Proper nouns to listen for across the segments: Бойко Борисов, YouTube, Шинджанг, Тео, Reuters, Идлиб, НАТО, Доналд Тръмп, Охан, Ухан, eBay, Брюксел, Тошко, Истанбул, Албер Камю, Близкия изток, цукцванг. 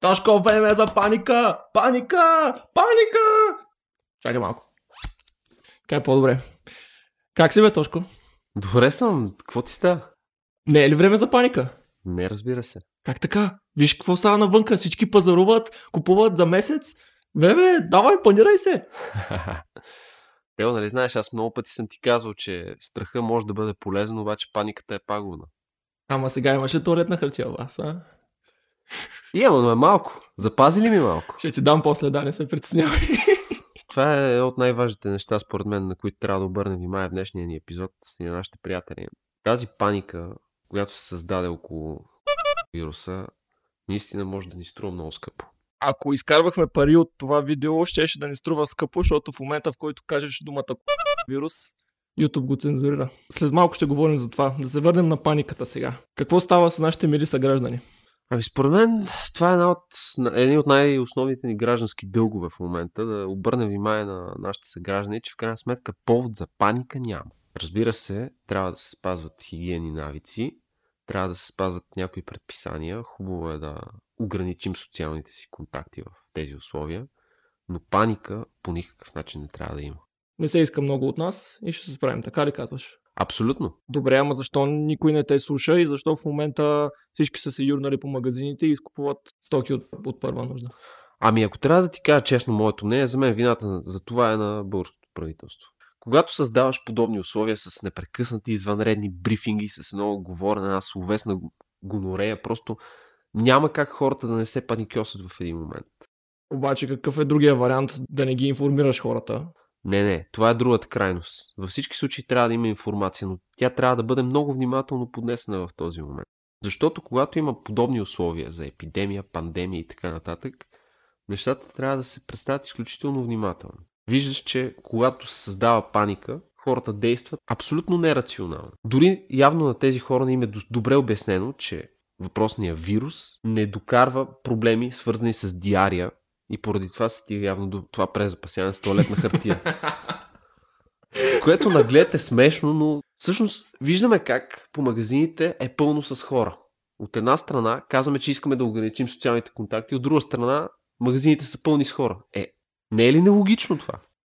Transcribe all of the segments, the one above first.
Тошко, време за паника! Паника! Паника! Чакай малко. Кай по-добре. Как си бе, Тошко? Добре съм. Какво ти става? Не е ли време за паника? Не, разбира се. Как така? Виж какво става навънка. Всички пазаруват, купуват за месец. Бебе, давай, панирай се! Ел, нали знаеш, аз много пъти съм ти казвал, че страха може да бъде полезен, обаче паниката е пагубна. Ама сега имаше туалетна хартия, вас, а? Има, но е малко. Запази ли ми малко? Ще ти дам после, да не се притеснявай. Това е едно от най-важните неща, според мен, на които трябва да обърнем внимание в днешния ни епизод с нашите приятели. Тази паника, която се създаде около вируса, наистина може да ни струва много скъпо. Ако изкарвахме пари от това видео, щеше да ни струва скъпо, защото в момента, в който кажеш думата вирус, YouTube го цензурира. След малко ще говорим за това. Да се върнем на паниката сега. Какво става с нашите мили съграждани? Ами според мен това е един от най-основните ни граждански дългове в момента, да обърнем внимание на нашите съграждани, че в крайна сметка повод за паника няма. Разбира се, трябва да се спазват хигиени навици, трябва да се спазват някои предписания, хубаво е да ограничим социалните си контакти в тези условия, но паника по никакъв начин не трябва да има. Не се иска много от нас и ще се справим, така ли казваш? Абсолютно. Добре, ама защо никой не те слуша и защо в момента всички са се юрнали по магазините и изкупуват стоки от първа нужда? Ами ако трябва да ти кажа честно моето мнение, за мен вината за това е на българското правителство. Когато създаваш подобни условия с непрекъснати извънредни брифинги, с едно говорене, една словесна гонорея, просто няма как хората да не се паникьосат в един момент. Обаче какъв е другия вариант, да не ги информираш хората? Не, това е другата крайност. Във всички случаи трябва да има информация, но тя трябва да бъде много внимателно поднесена в този момент. Защото когато има подобни условия за епидемия, пандемия и така нататък, нещата трябва да се представят изключително внимателно. Виждаш, че когато се създава паника, хората действат абсолютно нерационално. Дори явно на тези хора не им е добре обяснено, че въпросният вирус не докарва проблеми, свързани с диария, и поради това се стига явно до това презапасяване с туалетна хартия. Което наглед е смешно, но всъщност виждаме как по магазините е пълно с хора. От една страна казваме, че искаме да ограничим социалните контакти, от друга страна магазините са пълни с хора. Не е ли нелогично това?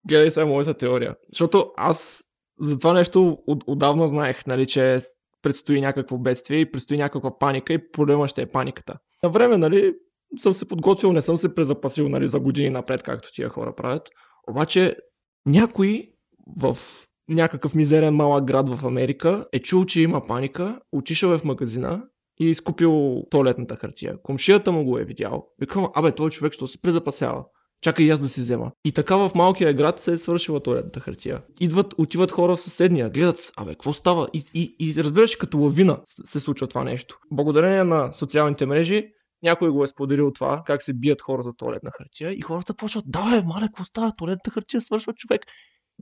Гледай сега моята теория. Защото аз за това нещо отдавна знаех, нали, че предстои някакво бедствие и предстои някаква паника и проблема ще е паниката. На време, нали, съм се подготвил, не съм се презапасил, нали, за години напред, както тия хора правят. Обаче някой в някакъв мизерен малък град в Америка е чул, че има паника, отишъл е в магазина и изкупил туалетната хартия. Комшията му го е видял. Викам, абе, този човек що се презапасява? Чакай и аз да си взема. И така в малкия град се е свършила туалетната хартия. Отиват хора в съседния, гледат, абе, какво става? И разбираш, като лавина се случва това нещо. Благодарение на социалните мрежи, някой го е споделил това, как се бият хора за туалетна хартия и хората почват, да, мале, какво става? Туалетната хартия свършва човек.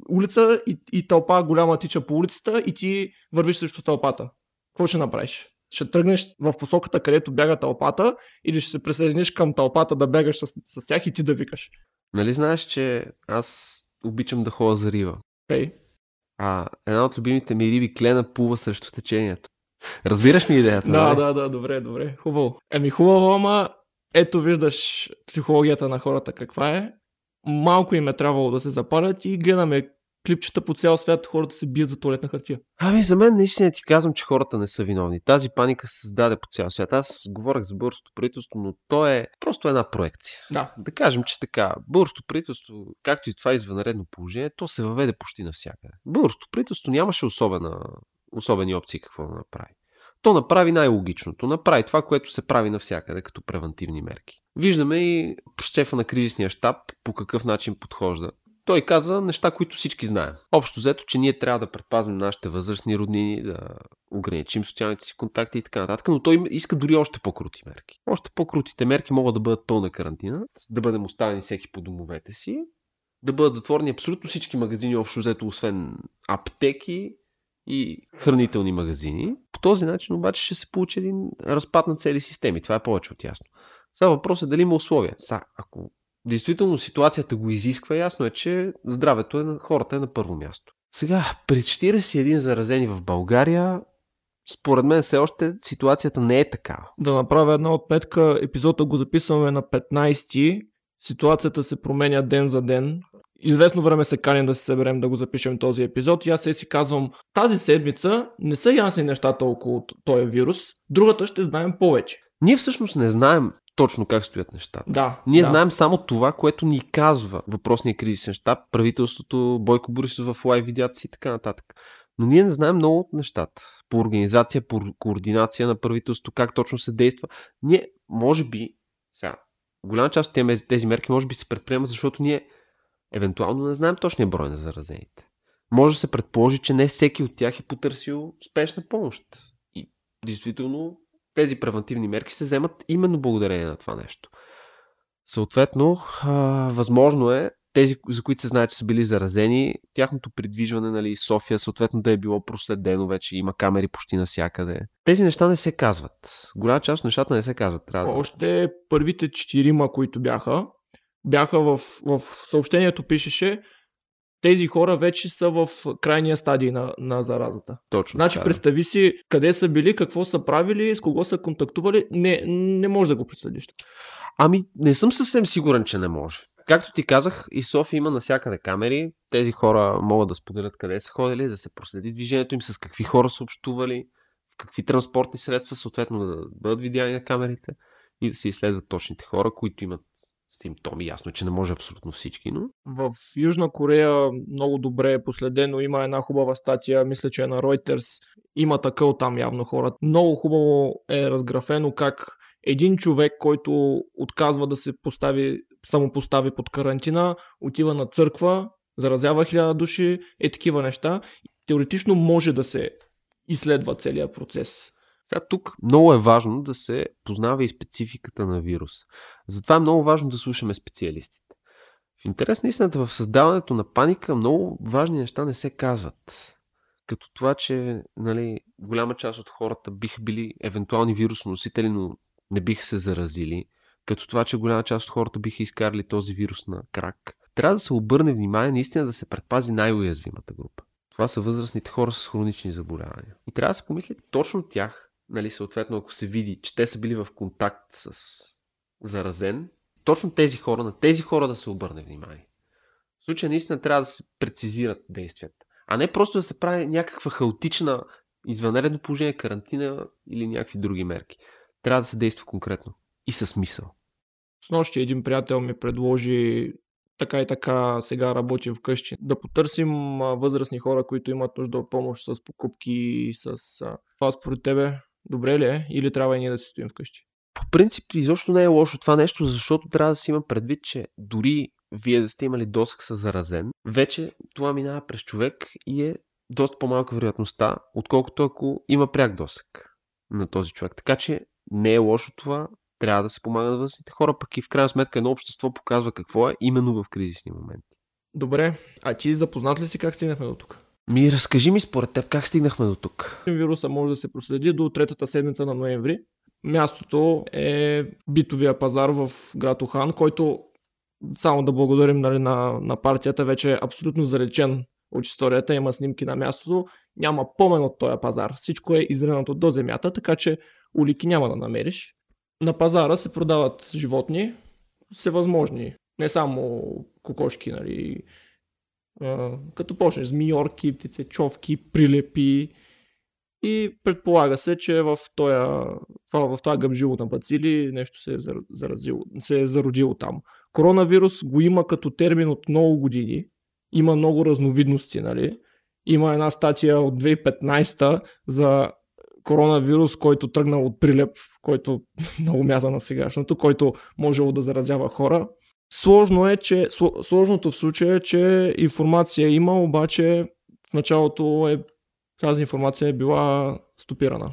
Улица и тълпа голяма тича по улицата и ти вървиш срещу тълпата. Какво ще направиш? Ще тръгнеш в посоката, където бяга тълпата, или ще се присъединиш към тълпата да бягаш с тях и ти да викаш? Нали знаеш, че аз обичам да ходя за риба? Окей. Една от любимите ми риби, клена, плува срещу течението. Разбираш ми идеята? Да, добре. Хубаво. Хубаво, ама ето виждаш психологията на хората каква е. Малко им е трябвало да се запалят и гледаме клипчета по цял свят, хората се бият за туалетна хартия. За мен наистина ти казвам, че хората не са виновни. Тази паника се създаде по цял свят. Аз говорех за българското правителство, но то е просто една проекция. Да кажем, че така, българското правителство, както и това извънредно положение, то се въведе почти навсякъде. Българското правителство нямаше особени опции какво да направи. То направи най-логичното. Направи това, което се прави навсякъде като превентивни мерки. Виждаме и шефа на кризисния щаб по какъв начин подхожда. Той каза неща, които всички знаем. Общо взето, че ние трябва да предпазим нашите възрастни роднини, да ограничим социалните си контакти и така нататък, но той иска дори още по-крути мерки. Още по-крутите мерки могат да бъдат пълна карантина, да бъдем оставени всеки по домовете си, да бъдат затворени абсолютно всички магазини, общо взето, освен аптеки и хранителни магазини. По този начин обаче ще се получи един разпад на цели системи. Това е повече от ясно. Сега въпрос е дали има условия. Ако действително ситуацията го изисква, ясно е, че здравето на хората е на първо място. Сега, при 41 заразени в България, според мен все още ситуацията не е такава. Да направя една отметка, епизода го записваме на 15-ти, ситуацията се променя ден за ден. Известно време се каним да се съберем да го запишем този епизод и аз си казвам, тази седмица не са ясни нещата около този вирус, другата ще знаем повече. Ние всъщност не знаем точно как стоят нещата. Да, Ние знаем само това, което ни казва въпросния кризисен щаб, правителството, Бойко Борисов в лайв видеята си и така нататък. Но ние не знаем много от нещата. По организация, по координация на правителството, как точно се действа. Ние, може би, сега, голяма част от тези мерки може би се предприемат, защото ние евентуално не знаем точния брой на заразените. Може да се предположи, че не всеки от тях е потърсил спешна помощ. И действително тези превентивни мерки се вземат именно благодарение на това нещо. Съответно, възможно е тези, за които се знае, че са били заразени, тяхното придвижване, нали, София, съответно да е било проследено вече, има камери почти навсякъде. Тези неща не се казват. Голяма част от нещата не се казват. Трябва да... Още първите 4, които бяха в съобщението пишеше, тези хора вече са в крайния стадий на заразата. Точно. Значи, представи си къде са били, какво са правили, с кого са контактували. Не може да го представиш. Ами, не съм съвсем сигурен, че не може. Както ти казах, и София има навсякъде камери. Тези хора могат да споделят къде са ходили, да се проследи движението им, с какви хора са общували, какви транспортни средства, съответно да бъдат видяни на камерите и да се изследват точните хора, които имат симптоми. Ясно, че не може абсолютно всички, но... В Южна Корея много добре е последено. Има една хубава статия, мисля, че е на Reuters. Има такъл там явно хора. Много хубаво е разграфено как един човек, който отказва да се постави под карантина, отива на църква, заразява 1000 души, е такива неща. Теоретично може да се изследва целият процес. Сега тук много е важно да се познава и спецификата на вируса. Затова е много важно да слушаме специалистите. В интерес на истината, в създаването на паника много важни неща не се казват. Като това, че голяма част от хората биха били евентуални вирусоносители, но не биха се заразили. Като това, че голяма част от хората биха изкарали този вирус на крак. Трябва да се обърне внимание наистина да се предпази най-уязвимата група. Това са възрастните хора с хронични заболявания. И трябва да се помисли точно тях. Съответно, ако се види, че те са били в контакт с заразен, точно на тези хора да се обърне внимание. В случая наистина трябва да се прецизират действията, а не просто да се прави някаква хаотична извънредно положение, карантина или някакви други мерки. Трябва да се действа конкретно и със мисъл. Снощи един приятел ми предложи, така и така сега работим вкъщи, да потърсим възрастни хора, които имат нужда от помощ с покупки, с... Това според тебе добре ли е? Или трябва и ние да си стоим вкъщи? По принцип, изобщо не е лошо това нещо, защото трябва да си има предвид, че дори вие да сте имали досък с заразен, вече това минава през човек и е доста по-малка вероятността, отколкото ако има пряк досък на този човек. Така че не е лошо това. Трябва да се помага на възрастните хора, пък и в крайна сметка едно общество показва какво е именно в кризисни моменти. Добре, а ти запознат ли си как стигнахме до тук? Разкажи ми според теб как стигнахме до тук. Вируса може да се проследи до 3-та седмица на ноември. Мястото е битовия пазар в град Охан, който, само да благодарим на партията, вече е абсолютно залечен от историята. Има снимки на мястото, няма помен от този пазар. Всичко е изринато до земята, така че улики няма да намериш. На пазара се продават животни, всевъзможни, не само кокошки, като почнеш змиорки, птицечовки, прилепи и предполага се, че в това гъбжило на бацили нещо се е зародило там. Коронавирус го има като термин от много години, има много разновидности, Има една статия от 2015 за коронавирус, който тръгнал от прилеп, който много мяза на сегашното, който можело да заразява хора. Сложното в случая е, че информация има, обаче в началото тази информация е била стопирана.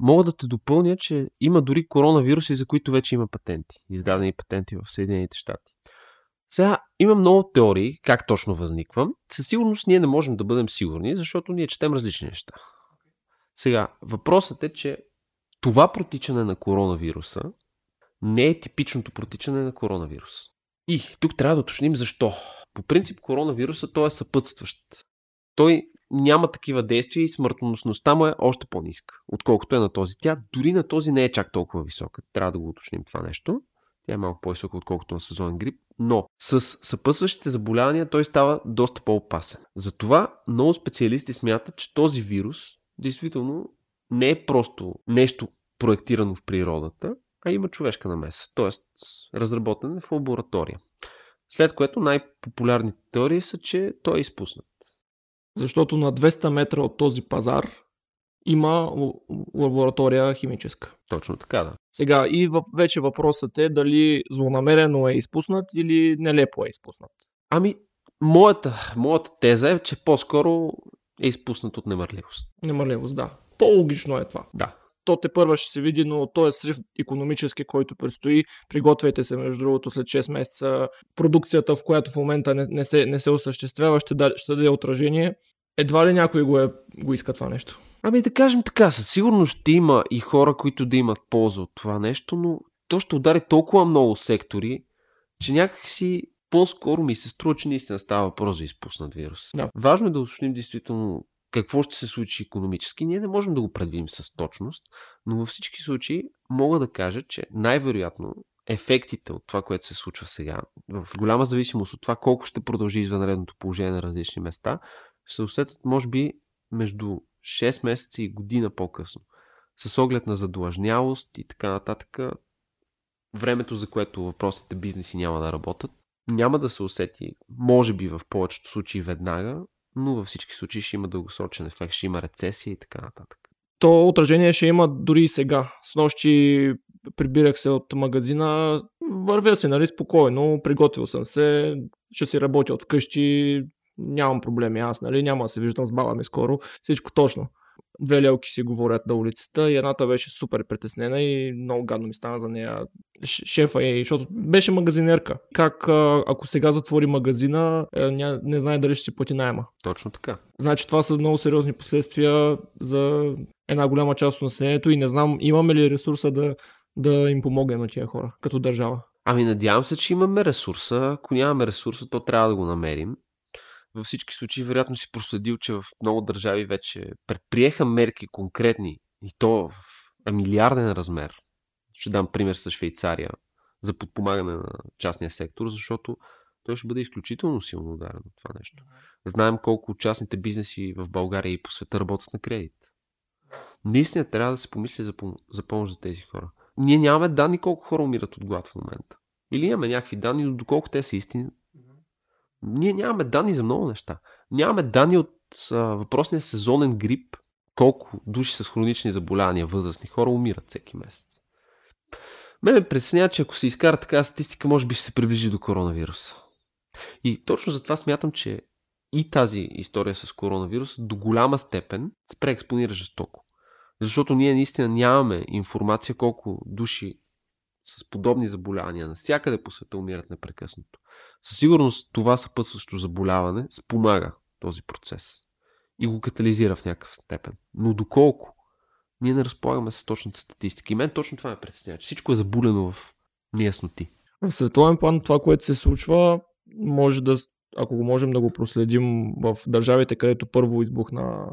Мога да те допълня, че има дори коронавируси, за които вече има патенти, издадени патенти в Съединените щати. Сега има много теории, как точно възниква. Със сигурност ние не можем да бъдем сигурни, защото ние четем различни неща. Сега, въпросът е, че това протичане на коронавируса не е типичното протичане на коронавирус. И тук трябва да уточним защо. По принцип коронавируса той е съпътстващ. Той няма такива действия и смъртността му е още по-ниска, отколкото е на този. Тя дори на този не е чак толкова висока. Трябва да го уточним това нещо. Тя е малко по-висока, отколкото на сезонен грип, но с съпъсващите заболявания той става доста по-опасен. Затова много специалисти смятат, че този вирус действително не е просто нещо проектирано в природата, а има човешка намеса, т.е. разработен в лаборатория. След което най-популярните теории са, че той е изпуснат. Защото на 200 метра от този пазар има лаборатория химическа. Точно така, да. Сега и вече въпросът е дали злонамерено е изпуснат или нелепо е изпуснат. Ами, моята теза е, че по-скоро е изпуснат от немърливост. Немърливост, да. По-логично е това. Да. То те първа ще се види, но този срив икономически, който предстои, приготвяйте се, между другото, след 6 месеца продукцията, в която в момента не се осъществява, ще даде отражение. Едва ли някой го иска това нещо? Ами да кажем така, със сигурност ще има и хора, които да имат полза от това нещо, но то ще удари толкова много сектори, че някакси по-скоро ми се струва, че наистина става въпрос за изпуснат вирус. Да. Важно е да уточним действително какво ще се случи икономически. Ние не можем да го предвидим с точност, но във всички случаи мога да кажа, че най-вероятно ефектите от това, което се случва сега, в голяма зависимост от това колко ще продължи извънредното положение на различни места, ще се усетят може би между 6 месеца и година по-късно. С оглед на задлъжнялост и така нататък, времето, за което въпросните бизнеси няма да работят, няма да се усети, може би в повечето случаи веднага, но във всички случаи ще има дългосрочен ефект, ще има рецесия и така нататък. То отражение ще има дори и сега. Снощи прибирах се от магазина, вървя се, нали, спокойно, приготвил съм се, ще си работя от вкъщи, нямам проблеми аз, нали, няма да се виждам с баба ми скоро, всичко точно. Две лелки си говорят на улицата и едната беше супер притеснена и много гадно ми стана за нея. Шефа е, защото беше магазинерка. Как ако сега затвори магазина, не знае дали ще си плати наема. Точно така. Значи това са много сериозни последствия за една голяма част от населението и не знам имаме ли ресурса да им помогнем на тия хора като държава. Ами надявам се, че имаме ресурса. Ако нямаме ресурса, то трябва да го намерим. Във всички случаи, вероятно си проследил, че в много държави вече предприеха мерки конкретни и то в милиарден размер. Ще дам пример с Швейцария за подпомагане на частния сектор, защото той ще бъде изключително силно ударен от това нещо. Знаем колко частните бизнеси в България и по света работят на кредит. Наистина трябва да се помисли за помощ за тези хора. Ние нямаме данни колко хора умират от глад в момента. Или имаме някакви данни, но доколко те са истини. Ние нямаме данни за много неща. Нямаме данни от въпросния сезонен грип, колко души с хронични заболявания, възрастни хора умират всеки месец. Ме притеснява, че ако се изкара такава статистика, може би ще се приближи до коронавируса. И точно затова смятам, че и тази история с коронавирус до голяма степен се преекспонира жестоко. Защото ние наистина нямаме информация колко души с подобни заболявания навсякъде по света умират непрекъснато. Със сигурност това съпътстващо заболяване спомага този процес и го катализира в някакъв степен. Но доколко ние не разполагаме с точната статистика. И мен точно това ме притеснява, че всичко е забулено в неясноти. В световен план това, което се случва, може да, ако го можем да го проследим в държавите, където първо избухна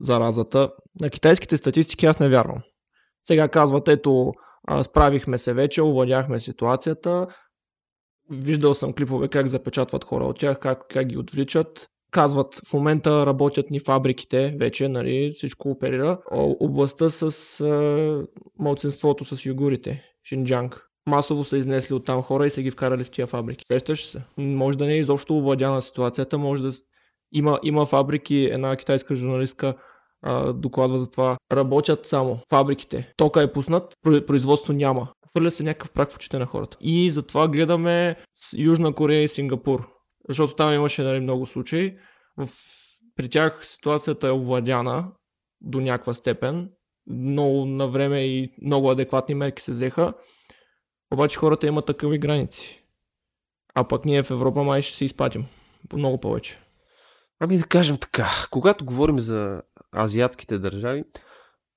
заразата, на китайските статистики аз не вярвам. Сега казват, ето, справихме се вече, овладяхме ситуацията. Виждал съм клипове как запечатват хора от тях, как ги отвличат. Казват, в момента работят ни фабриките вече, нали, всичко оперира. Областта с малцинството с югурите, Шинджанг. Масово са изнесли от там хора и са ги вкарали в тия фабрики. Сещаш се. Може да не е изобщо овладяна ситуацията, може да има фабрики, една китайска журналистка докладва за това. Работят само фабриките. Тока е пуснат, производство няма. Хвърля се някакъв прак в очите на хората. И затова гледаме Южна Корея и Сингапур. Защото там имаше, нали, много случаи. При тях ситуацията е овладяна до някаква степен. Много на време и много адекватни мерки се взеха. Обаче хората имат такива граници. А пък ние в Европа май ще се изпатим. Много повече. Ами да кажем така. Когато говорим за азиатските държави,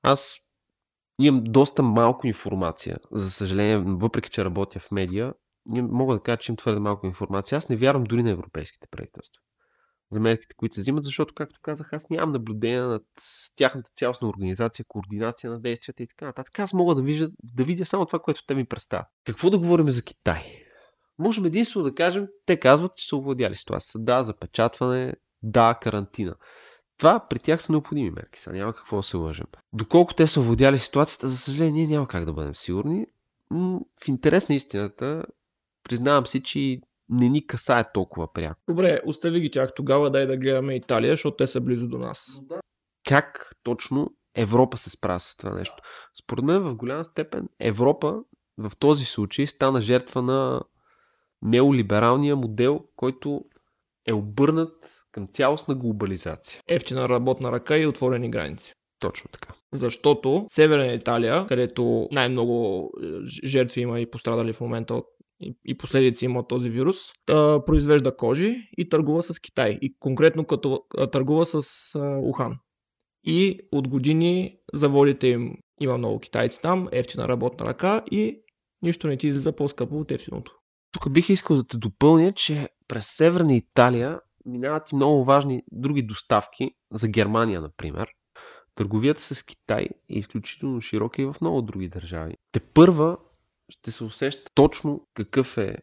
аз имам доста малко информация. За съжаление, въпреки че работя в медиа, мога да кажа, че имам твърде малко информация. Аз не вярвам дори на европейските правителства. за мерките, които се взимат, защото, както казах, аз нямам наблюдение над тяхната цялостна организация, координация на действията и така нататък. Аз мога да видя само това, което те ми представят. Какво да говорим за Китай? Можем единствено да кажем, те казват, че са овладяли ситуацията. Да, запечатване, да, карантина. Това при тях са необходими мерки. Сега няма какво да се лъжим. Доколко те са овладяли ситуацията, за съжаление, няма как да бъдем сигурни. В интерес на истината, признавам си, че не ни касае толкова пряко. Добре, остави ги тях тогава, дай да гледаме Италия, защото те са близо до нас. Как точно Европа се справя с това нещо? Според мен в голяма степен Европа в този случай стана жертва на неолибералния модел, който е обърнат към цялостна глобализация. Евтина работна ръка и отворени граници. Точно така. Защото Северна Италия, където най-много жертви има и пострадали в момента от и последици има този вирус, произвежда кожи и търгува с Китай. И конкретно като търгува с Ухан. И от години заводите им, има много китайци там, ефтина работна ръка и нищо не ти излиза по-скъпо от ефтиното. Тук бих искал да те допълня, че през Северна Италия минават и много важни други доставки за Германия, например. Търговията с Китай е изключително широка и в много други държави. Тепърва ще се усеща точно какъв е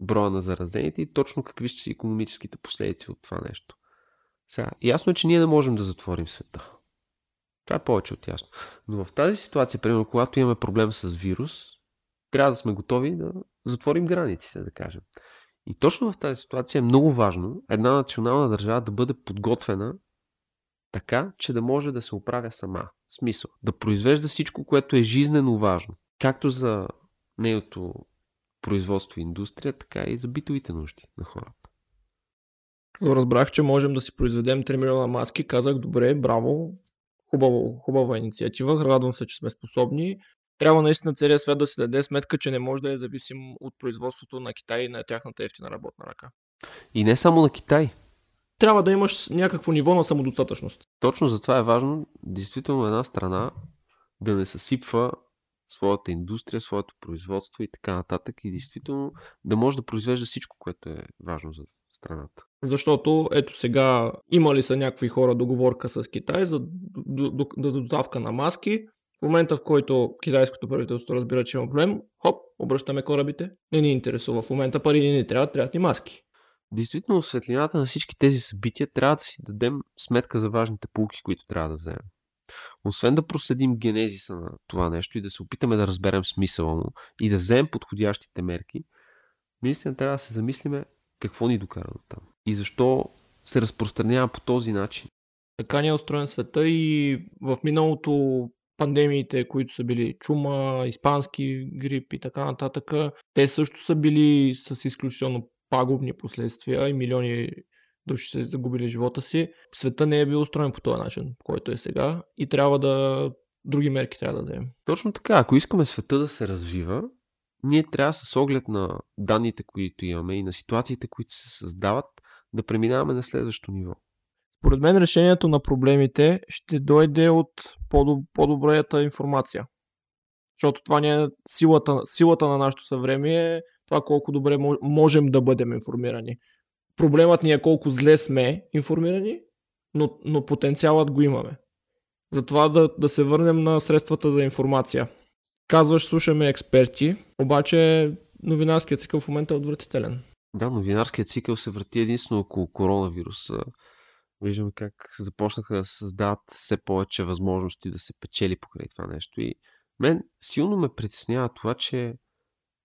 броя на заразените и точно какви ще са икономическите последици от това нещо. Сега, ясно е, че ние не можем да затворим света. Това е повече от ясно. Но в тази ситуация, примерно, когато имаме проблем с вирус, трябва да сме готови да затворим границите, да кажем. И точно в тази ситуация е много важно една национална държава да бъде подготвена така, че да може да се оправя сама. В смисъл, да произвежда всичко, което е жизнено важно. Както за нейното производство и индустрия, така и за битовите нужди на хората. Разбрах, че можем да си произведем 3 милиона маски. Казах, добре, браво, хубава инициатива, радвам се, че сме способни. Трябва наистина целият свят да се даде сметка, че не може да е зависим от производството на Китай и на тяхната евтина работна ръка. И не само на Китай. Трябва да имаш някакво ниво на самодостатъчност. Точно затова е важно, действително една страна да не съсипва своята индустрия, своето производство и така нататък и действително да може да произвежда всичко, което е важно за страната. Защото ето сега имали са някакви хора договорка с Китай за доставка на маски. В момента, в който китайското правителство разбира, че има проблем, хоп, обръщаме корабите. Не ни интересува в момента, пари не ни трябват и маски. Действително, в светлината на всички тези събития трябва да си дадем сметка за важните поуки, които трябва да вземем. Освен да проследим генезиса на това нещо и да се опитаме да разберем смисъла му и да вземем подходящите мерки, наистина трябва да се замислиме какво ни докара до там и защо се разпространява по този начин. Така ни е устроен света и в миналото пандемиите, които са били чума, испански грип и така нататък, те също са били с изключително пагубни последствия и милиони души са загубили живота си. Света не е бил устроен по този начин, който е сега и трябва да други мерки трябва да дадем. Точно така, ако искаме света да се развива, ние трябва с оглед на данните, които имаме и на ситуациите, които се създават, да преминаваме на следващото ниво. Според мен решението на проблемите ще дойде от по-добрата информация. Защото това не е силата на нашето съвремие, това колко добре можем да бъдем информирани. Проблемът ни е колко зле сме информирани, но потенциалът го имаме. Затова да се върнем на средствата за информация. Казваш, слушаме експерти, обаче новинарският цикъл в момента е отвратителен. Да, новинарският цикъл се върти единствено около коронавируса. Виждаме как започнаха да създават все повече възможности да се печели покрай това нещо. И мен силно ме притеснява това, че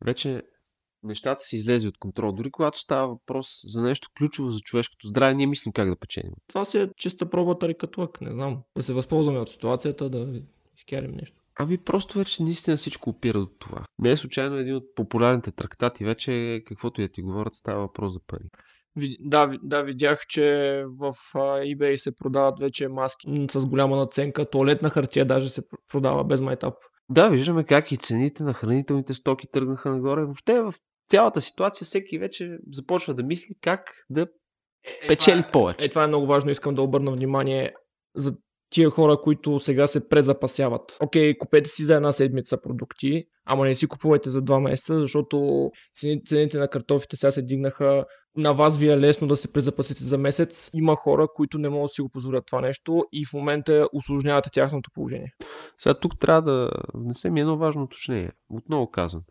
вече нещата си излезе от контрол. Дори когато става въпрос за нещо ключово за човешкото здраве, ние мислим как да печелим. Това си е чиста проба тарикатлък, не знам. Да се възползваме от ситуацията, да изкарим нещо. Ами просто вече наистина всичко опира до това. Не е случайно един от популярните трактати вече каквото и да ти говорят, става въпрос за пари. Да, видях, че в eBay се продават вече маски с голяма наценка, тоалетна хартия даже се продава без майтап. Да, виждаме как и цените на хранителните стоки тръгнаха нагоре. Въобще в цялата ситуация всеки вече започва да мисли как да печели повече. Това е много важно, искам да обърна внимание за тия хора, които сега се презапасяват. Окей, купете си за една седмица продукти, ама не си купувайте за 2 месеца, защото цените на картофите сега се дигнаха на вас ви е лесно да се презапасите за месец. Има хора, които не могат да си го позволят това нещо и в момента усложнявате тяхното положение. Сега тук трябва да внесем едно важно уточнение. Отново казвам.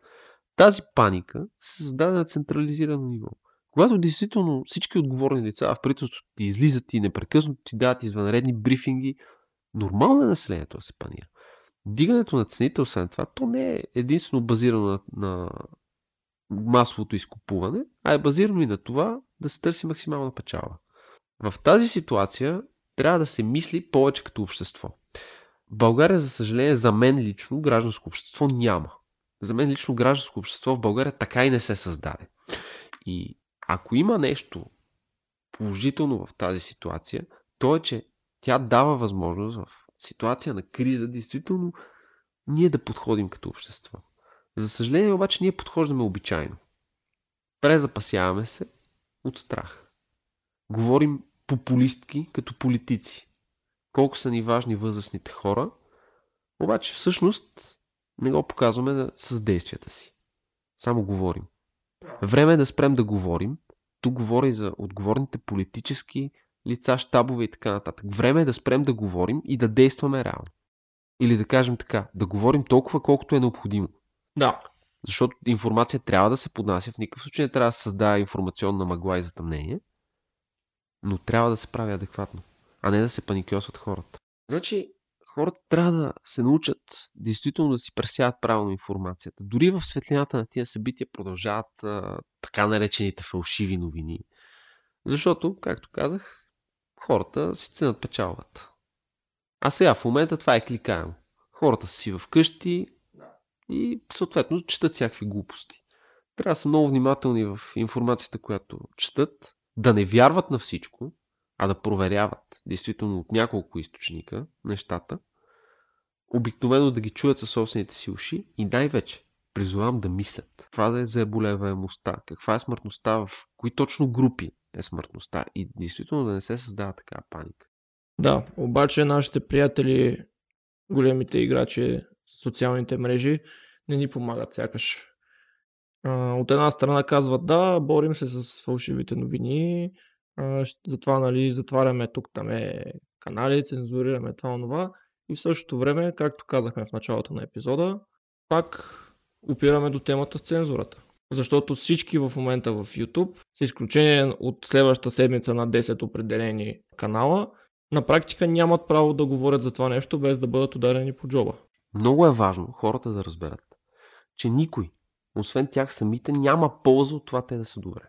Тази паника се създаде на централизирано ниво. Когато действително всички отговорни лица в правителството ти излизат и непрекъснато ти дават извънредни брифинги, нормално е населението да се панира. Дигането на цените, освен това, то не е единствено базирано на масовото изкупуване, а е базирано и на това да се търси максимална печалба. В тази ситуация трябва да се мисли повече като общество. България, за съжаление, за мен лично гражданско общество няма. За мен лично гражданско общество в България така и не се създаде. И ако има нещо положително в тази ситуация, то е, че тя дава възможност в ситуация на криза, действително ние да подходим като общество. За съжаление обаче ние подхождаме обичайно. Презапасяваме се от страх. Говорим популистки като политици. Колко са ни важни възрастните хора, обаче всъщност не го показваме с действията си. Само говорим. Време е да спрем да говорим. Тук говоря и за отговорните политически лица, щабове и така нататък. Време е да спрем да говорим и да действаме реално. Или да кажем така, да говорим толкова, колкото е необходимо. Да. Защото информация трябва да се поднася, в никакъв случай не трябва да се създава информационна мъгла и затъмнение, но трябва да се прави адекватно, а не да се паникьосват хората. Значи, хората трябва да се научат действително да си пресяват правилно информацията. Дори в светлината на тия събития продължават така наречените фалшиви новини. Защото, както казах, хората си ценят печалбата. А сега в момента това е кликаемо. Хората са си вкъщи и съответно четат всякакви глупости. Трябва да са много внимателни в информацията, която четат, да не вярват на всичко, а да проверяват действително от няколко източника нещата, обикновено да ги чуят със собствените си уши и най-вече призовам да мислят каква да е заболеваемостта, каква е смъртността, в кои точно групи е смъртността и действително да не се създава такава паника. Да, обаче нашите приятели, големите играчи, социалните мрежи не ни помагат сякаш. От една страна казват да, борим се с фалшивите новини, затова нали, затваряме тук там канали, цензурираме това онова и в същото време, както казахме в началото на епизода, пак опираме до темата с цензурата. Защото всички в момента в YouTube, с изключение от следващата седмица на 10 определени канала, на практика нямат право да говорят за това нещо без да бъдат ударени по джоба. Много е важно хората да разберат, че никой, освен тях самите, няма полза от това те да са добре.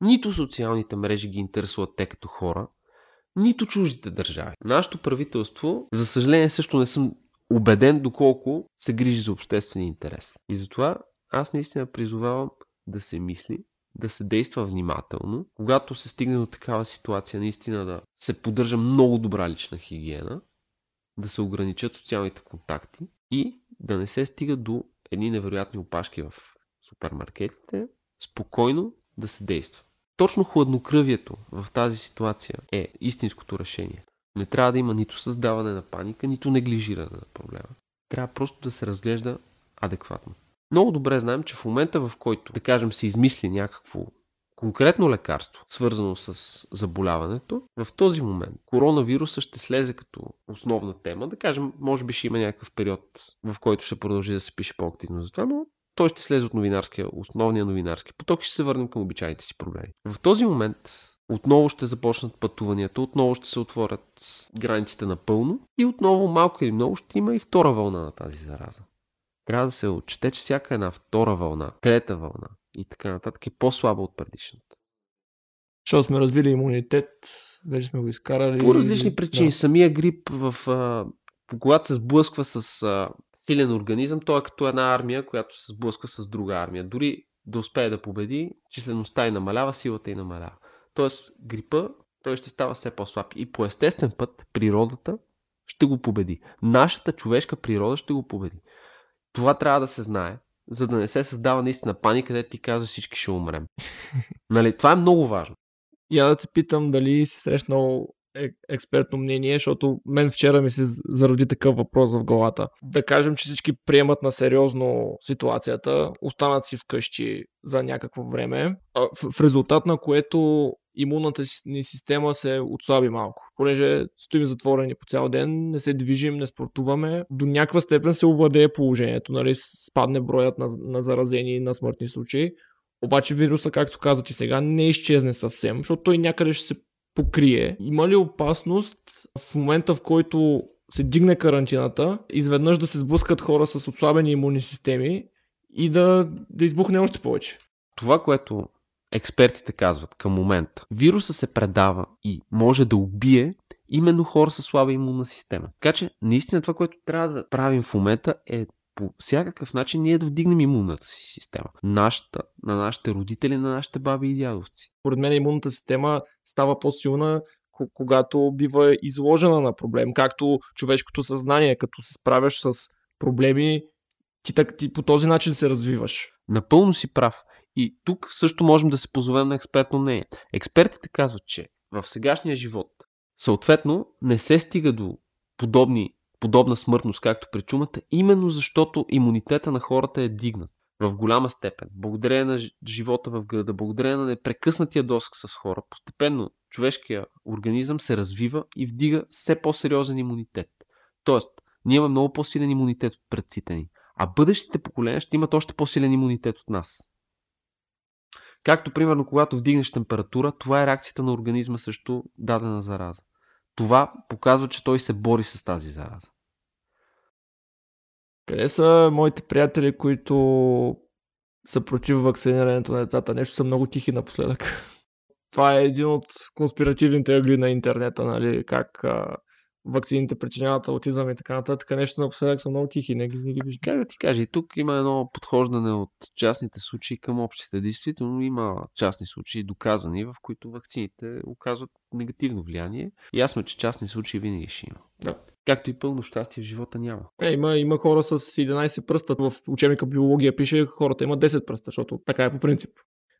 Нито социалните мрежи ги интересуват те като хора, нито чуждите държави. Нашето правителство, за съжаление, също не съм убеден доколко се грижи за обществения интерес. И затова аз наистина призовавам да се мисли, да се действа внимателно. Когато се стигне до такава ситуация, наистина да се поддържа много добра лична хигиена, да се ограничат социалните контакти и да не се стига до едни невероятни опашки в супермаркетите, спокойно да се действа. Точно хладнокръвието в тази ситуация е истинското решение. Не трябва да има нито създаване на паника, нито неглижиране на проблема. Трябва просто да се разглежда адекватно. Много добре знаем, че в момента, в който, да кажем, се измисли някакво конкретно лекарство, свързано с заболяването, в този момент коронавируса ще слезе като основна тема. Да кажем, може би ще има някакъв период, в който ще продължи да се пише по-активно за това, но той ще слезе от основния новинарски поток и ще се върнем към обичайните си проблеми. В този момент отново ще започнат пътуванията, отново ще се отворят границите напълно и отново малко или много ще има и втора вълна на тази зараза. Трябва да се отчете, че всяка една втора вълна, трета вълна и така нататък е по-слаба от предишната. Защото сме развили имунитет, вече сме го изкарали. По различни причини. Да. Самия грип, когато се сблъсква с силен организъм, той е като една армия, която се сблъсква с друга армия. Дори да успее да победи, числеността й намалява, силата й намалява. Тоест грипа, той ще става все по-слаб и по естествен път природата ще го победи. Нашата човешка природа ще го победи. Това трябва да се знае, за да не се създава наистина паника, където ти казва всички ще умрем. Нали? Това е много важно. Я да те питам дали си срещнал експертно мнение, защото мен вчера ми се зароди такъв въпрос в главата. Да кажем, че всички приемат на сериозно ситуацията, останат си вкъщи за някакво време, в резултат на което имунната ни система се отслаби малко. Понеже стоим затворени по цял ден, не се движим, не спортуваме, до някаква степен се овладее положението, нали? Спадне броят на заразени и на смъртни случаи. Обаче вируса, както казвате сега, не изчезне съвсем, защото той някъде ще се покрие. Има ли опасност в момента, в който се дигне карантината, изведнъж да се сблъскат хора с отслабени имунни системи и да избухне още повече? Това, което експертите казват към момента, вируса се предава и може да убие именно хора с слаба имунна система. Така че, наистина това, което трябва да правим в момента е по всякакъв начин ние да вдигнем имунната си система. На нашите родители, на нашите баби и дядовци. Поред мен имунната система става по-силна, когато бива изложена на проблем, както човешкото съзнание, като се справяш с проблеми, ти по този начин се развиваш. Напълно си прав. И тук също можем да се позовем на експертно мнение. Експертите казват, че в сегашния живот съответно не се стига до подобна смъртност, както при чумата, именно защото имунитета на хората е дигнат в голяма степен. Благодарение на живота в града, благодарение на непрекъснатия досек с хора, постепенно човешкия организъм се развива и вдига все по-сериозен имунитет. Тоест, ние имаме много по-силен имунитет от предците ни, а бъдещите поколения ще имат още по-силен имунитет от нас. Както, примерно, когато вдигнеш температура, това е реакцията на организма срещу дадена зараза. Това показва, че той се бори с тази зараза. Къде са моите приятели, които са против вакцинирането на децата? Нещо са много тихи напоследък. Това е един от конспиративните ъгли на интернета, нали? Как вакцините причиняват аутизъм и така нататък. Нещо напоследък са много тихи, не ги виждам. Как да ти кажа, и тук има едно подхождане от частните случаи към общите. Действително има частни случаи доказани, в които вакцините оказват негативно влияние. Ясно, че частни случаи винаги ще има. Да. Както и пълно щастие в живота няма. Има хора с 11 пръста. В учебника биология пише, хората имат 10 пръста, защото така е по принцип.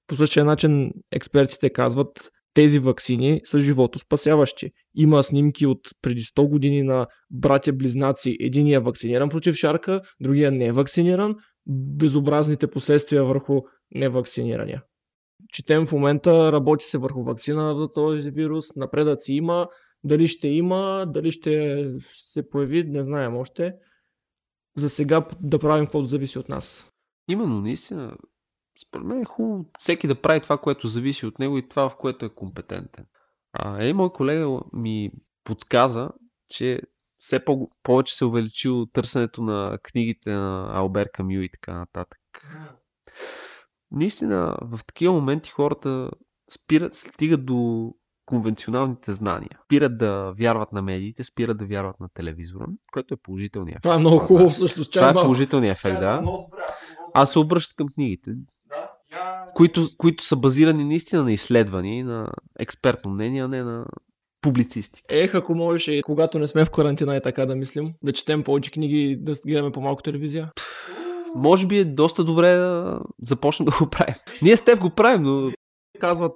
По същия начин експертите казват, тези ваксини са животоспасяващи. Има снимки от преди 100 години на братя-близнаци. Единия е вакциниран против шарка, другия не е вакциниран. Безобразните последствия върху невакцинирания. Четем в момента, работи се върху вакцина за този вирус, напредъци има. Дали ще има, дали ще се появи, не знаем още. За сега да правим каквото зависи от нас. Именно, наистина. Според мен е хубаво всеки да прави това, което зависи от него и това, в което е компетентен. Мой колега ми подсказа, че все повече се увеличило търсенето на книгите на Албер Камю и така нататък. Наистина, в такива моменти хората стигат до конвенционалните знания. Спират да вярват на медиите, спират да вярват на телевизора, което е положителният ефект. Това е много хубаво всъщност. Това е положителният ефект, да. Аз се обръщат към книгите, които са базирани наистина на изследвания, на експертно мнение, а не на публицистика. Ако можеш и когато не сме в карантина и така да мислим, да четем повече книги и да гледаме по-малко телевизия. Може би е доста добре да започнем да го правим. Ние с теб го правим, но казват,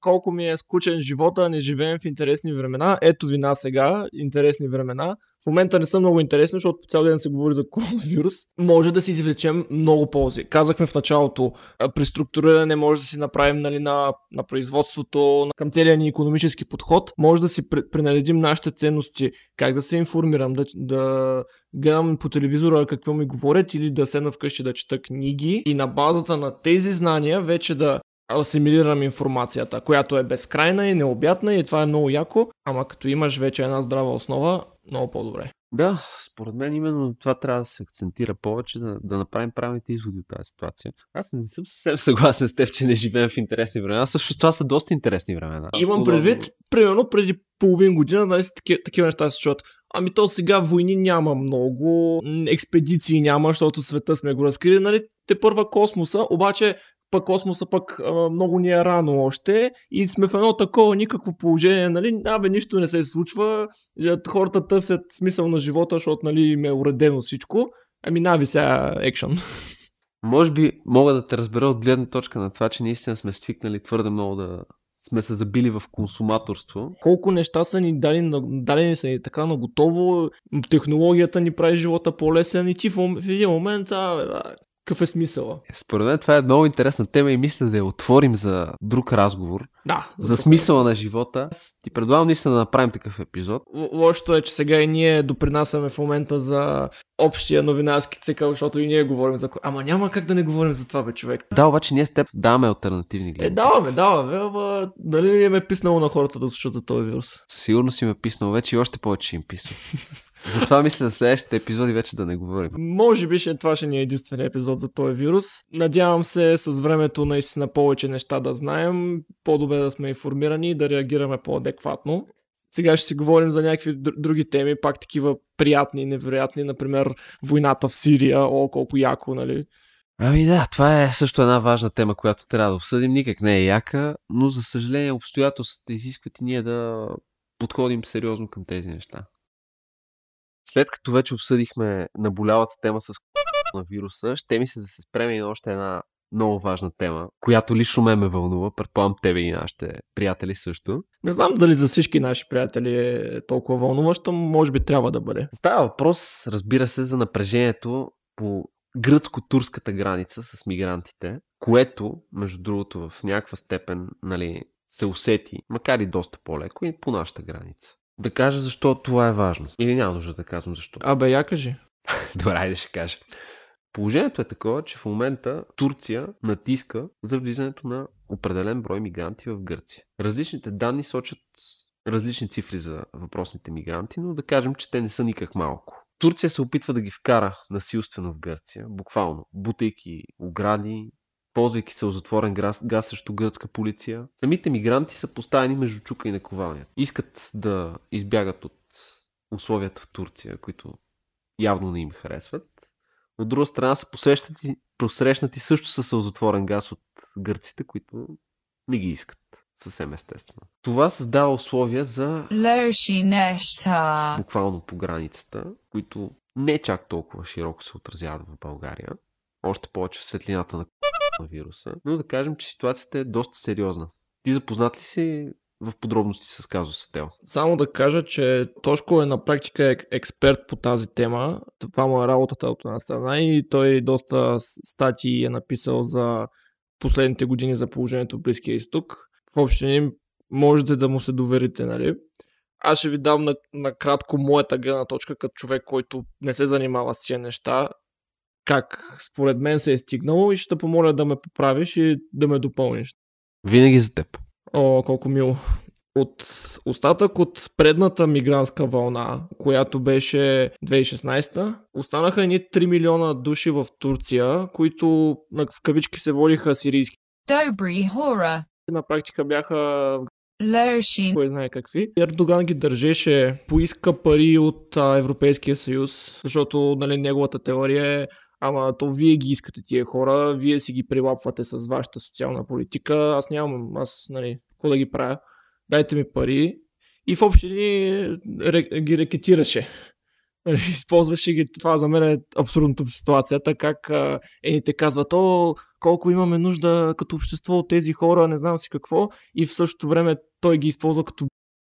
колко ми е скучен живота, не живеем в интересни времена. Ето ви на сега, интересни времена. В момента не са много интересни, защото цял ден се говори за коронавирус. Може да си извлечем много ползи. Казахме в началото, при структуриране може да си направим, нали, на производството, към целия ни икономически подход. Може да си пренаредим нашите ценности, как да се информирам, да гледам по телевизора какво ми говорят или да седна вкъщи да чета книги и на базата на тези знания вече да асимилирам информацията, която е безкрайна и необятна и това е много яко, ама като имаш вече една здрава основа, много по-добре. Да, според мен именно това трябва да се акцентира повече, да направим правилните изводи от тази ситуация. Аз не съм съвсем съгласен с теб, че не живеем в интересни времена, също това са доста интересни времена. Имам предвид, примерно преди половин година, нали, такива неща се чуват. Ами то сега войни няма много, експедиции няма, защото света сме го разкрили, нали, тепърва космоса, обаче пък космоса много ни е рано още и сме в едно такова никакво положение, нали, нищо не се случва, хората търсят смисъл на живота, защото, нали, им е уредено всичко, сега екшън. Може би мога да те разбера от гледна точка на това, че наистина сме свикнали твърде много да сме се забили в консуматорство. Колко неща са ни дали са ни така наготово, технологията ни прави живота по-лесен и ти в един момент... Какъв е смисъла? Според мен това е много интересна тема и мисля да я отворим за друг разговор. Да. За смисъла на живота. Ти предлагам наистина да направим такъв епизод. Лошото е, че сега и ние допринасяме в момента за общия новинарски цикъл, защото и ние говорим за... Ама няма как да не говорим за това, бе, човек. Да, обаче ние с теб даваме алтернативни гледки. Даваме, ама дали не им е писнало на хората да слушат за този вирус? Сигурно си им е писнало вече и още повече им писна. Затова мисля за следващите епизоди вече да не говорим. Може би това ще ни е единствен епизод за този вирус. Надявам се с времето наистина повече неща да знаем, по-добре да сме информирани и да реагираме по-адекватно. Сега ще си говорим за някакви други теми, пак такива приятни и невероятни, например войната в Сирия, колко яко, нали? Ами да, това е също една важна тема, която трябва да обсъдим. Никак не е яка, но за съжаление обстоятелствата изискват и ние да подходим сериозно към тези неща. След като вече обсъдихме наболялата тема с коронавируса, ще ми се да се спреме и на още една много важна тема, която лично ме вълнува, предполагам тебе и нашите приятели също. Не знам дали за всички наши приятели е толкова вълнуващо, може би трябва да бъде. Става въпрос, разбира се, за напрежението по гръцко-турската граница с мигрантите, което, между другото, в някаква степен се усети, макар и доста по-леко и по нашата граница. Да кажа защо това е важно. Или няма нужда да казвам защо. Абе, я кажи. Добре, айде ще кажа. Положението е такова, че в момента Турция натиска за влизането на определен брой мигранти в Гърция. Различните данни сочат различни цифри за въпросните мигранти, но да кажем, че те не са никак малко. Турция се опитва да ги вкара насилствено в Гърция, буквално, бутайки огради, ползвайки се озатворен газ срещу гръцка полиция. Самите мигранти са поставени между чука и наковалния. Искат да избягат от условията в Турция, които явно не им харесват. От друга страна са посрещнати също с озатворен газ от гърците, които не ги искат. Съвсем естествено. Това създава условия за лоши неща, буквално по границата, които не чак толкова широко се отразяват в България. Още повече в светлината на вируса, но да кажем, че ситуацията е доста сериозна. Ти запознат ли си в подробности с казуса Тел? Само да кажа, че Тошко е на практика експерт по тази тема. Това му е работата от една страна и той доста статии е написал за последните години за положението в Близкия изток. Въобще можете да му се доверите, нали? Аз ще ви дам накратко моята гледна точка като човек, който не се занимава с тия неща. Как според мен се е стигнало и ще помоля да ме поправиш и да ме допълниш. Винаги за теб. О, колко мило. От остатък от предната мигрантска вълна, която беше 2016, останаха едни 3 милиона души в Турция, които в кавички се водиха сирийски. Добри хора. На практика бяха... Леши. Кой знае какви. Ердоган ги държеше, поиска пари от Европейския съюз, защото неговата теория е: ама то вие ги искате тия хора, вие си ги прилапвате с вашата социална политика, аз нямам, какво да ги правя, дайте ми пари. И въобще ги рекетираше. Използваше ги. Това за мен е абсурдното в ситуацията, как едните казват: о, колко имаме нужда като общество от тези хора, не знам си какво, и в същото време той ги използва като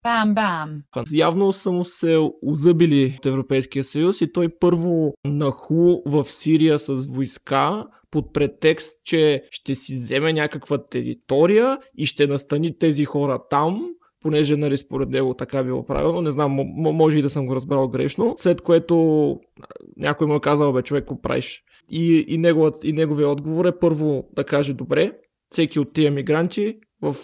бам-бам. Явно са му се озъбили от Европейския съюз и той първо нахлу в Сирия с войска под претекст, че ще си вземе някаква територия и ще настани тези хора там, понеже според него така било правилно, не знам, може и да съм го разбрал грешно, след което някой му е казал: бе, човек, какво правиш? И неговия отговор е първо да каже: добре, всеки от тия мигранти в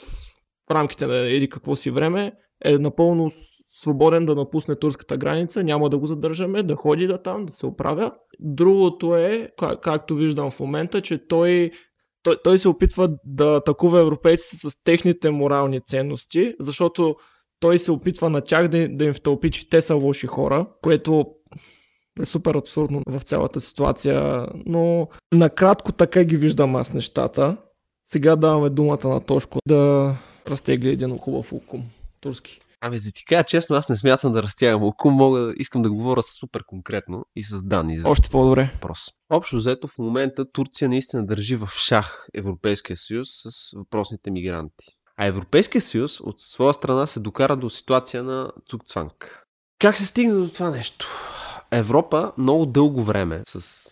рамките на еди какво си време е напълно свободен да напусне турската граница, няма да го задържаме, да ходи да там, да се оправя. Другото е, както виждам в момента, че той се опитва да атакува европейците с техните морални ценности, защото той се опитва на тях да им втълпи, че те са лоши хора, което е супер абсурдно в цялата ситуация, но накратко така ги виждам аз нещата. Сега даваме думата на Тошко да разтегли един хубав лукум турски. Ами да ти кажа честно, аз не смятам да разтягам лукум, искам да говоря супер конкретно и с данни. Още по-добре. Въпрос. Общо взето в момента Турция наистина държи в шах Европейския съюз с въпросните мигранти. А Европейския съюз от своя страна се докара до ситуация на цукцванг. Как се стигна до това нещо? Европа много дълго време с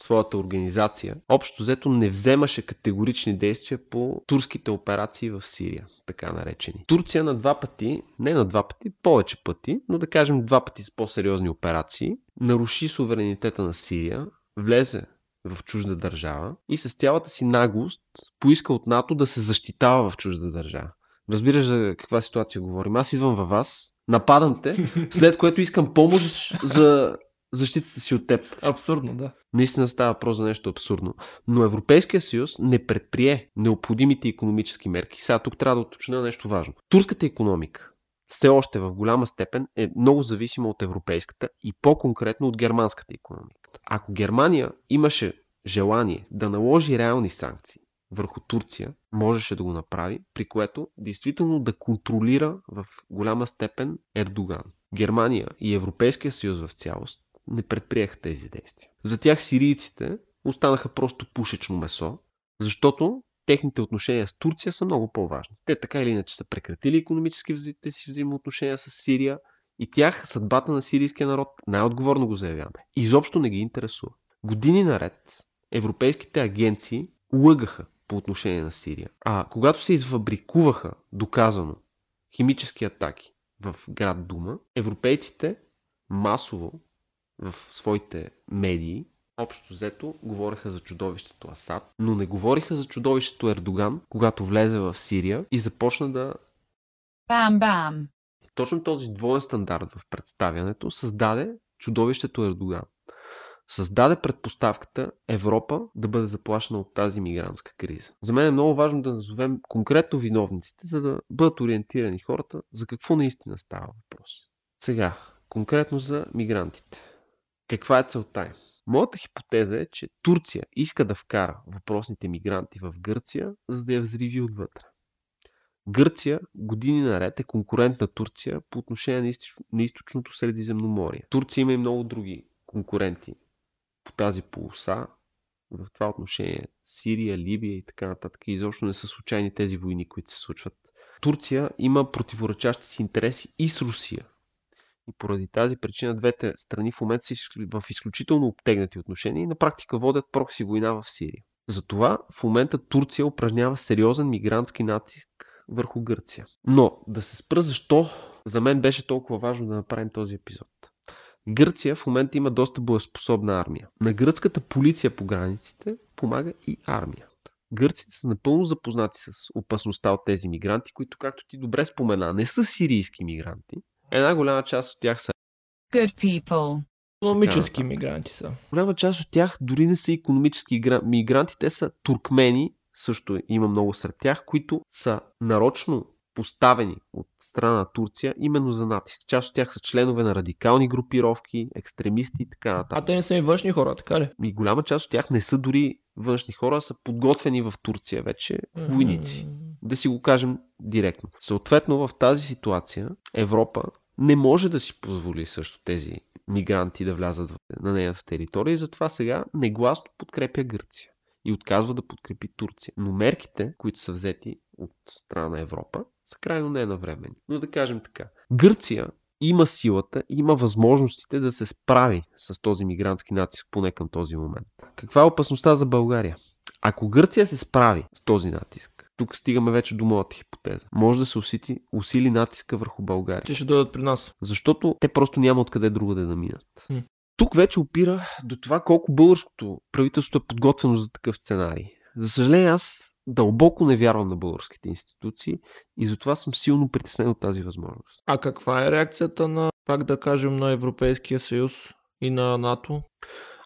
своята организация общо взето не вземаше категорични действия по турските операции в Сирия, така наречени. Турция на два пъти, не на два пъти, повече пъти, но да кажем два пъти с по-сериозни операции, наруши суверенитета на Сирия, влезе в чужда държава и с цялата си наглост поиска от НАТО да се защитава в чужда държава. Разбираш за каква ситуация говорим. Аз идвам във вас, нападам те, след което искам помощ за защитата си от теб. Абсурдно, да. Наистина става въпрос за нещо абсурдно. Но Европейския съюз не предприе необходимите икономически мерки. Сега тук трябва да уточня нещо важно. Турската икономика все още в голяма степен е много зависима от европейската и по-конкретно от германската икономика. Ако Германия имаше желание да наложи реални санкции върху Турция, можеше да го направи, при което действително да контролира в голяма степен Ердоган. Германия и Европейския съюз в цялост не предприеха тези действия. За тях сирийците останаха просто пушечно месо, защото техните отношения с Турция са много по-важни. Те така или иначе са прекратили икономически взаимоотношения с Сирия и тях съдбата на сирийския народ най-отговорно го заявяваме. Изобщо не ги интересува. Години наред европейските агенции лъгаха по отношение на Сирия. А когато се изфабрикуваха доказано химически атаки в град Дума, европейците масово в своите медии общо взето говореха за чудовището Асад, но не говориха за чудовището Ердоган, когато влезе в Сирия и започна да... Бам-бам! Точно този двоен стандарт в представянето създаде чудовището Ердоган. Създаде предпоставката Европа да бъде заплашена от тази мигрантска криза. За мен е много важно да назовем конкретно виновниците, за да бъдат ориентирани хората за какво наистина става въпрос. Сега, конкретно за мигрантите. Каква е целта им? Моята хипотеза е, че Турция иска да вкара въпросните мигранти в Гърция, за да я взриви отвътре. Гърция години наред е конкурент на Турция по отношение на източното Средиземноморие. Турция има и много други конкуренти по тази полоса, в това отношение Сирия, Либия и така нататък. Изобщо не са случайни тези войни, които се случват. Турция има противоречащи си интереси и с Русия. И поради тази причина двете страни в момента са в изключително обтегнати отношения и на практика водят прокси война в Сирия. Затова в момента Турция упражнява сериозен мигрантски натиск върху Гърция. Но да се спра защо за мен беше толкова важно да направим този епизод. Гърция в момента има доста боеспособна армия. На гръцката полиция по границите помага и армията. Гърците са напълно запознати с опасността от тези мигранти, които, както ти добре спомена, не са сирийски мигранти. Една голяма част от тях са good people. Икономически мигранти са. Голяма част от тях дори не са икономически мигранти, те са туркмени, също има много сред тях, които са нарочно поставени от страна на Турция именно за натиск. Част от тях са членове на радикални групировки, екстремисти и така нататък. А те не са и външни хора, така ли? И голяма част от тях не са дори външни хора, са подготвени в Турция вече войници. Да си го кажем директно. Съответно в тази ситуация Европа не може да си позволи също тези мигранти да влязат на нейната територия и затова сега негласно подкрепя Гърция и отказва да подкрепи Турция. Но мерките, които са взети от страна на Европа, са крайно не навремени. Но да кажем така, Гърция има силата, има възможностите да се справи с този мигрантски натиск поне към този момент. Каква е опасността за България? Ако Гърция се справи с този натиск, тук стигаме вече до моята хипотеза. Може да се усили натиска върху България. Те ще дойдат при нас. Защото те просто няма откъде другаде да минат. Тук вече опира до това колко българското правителство е подготвено за такъв сценарий. За съжаление, аз дълбоко не вярвам на българските институции и затова съм силно притеснен от тази възможност. А каква е реакцията на, пак да кажем, на Европейския съюз и на НАТО?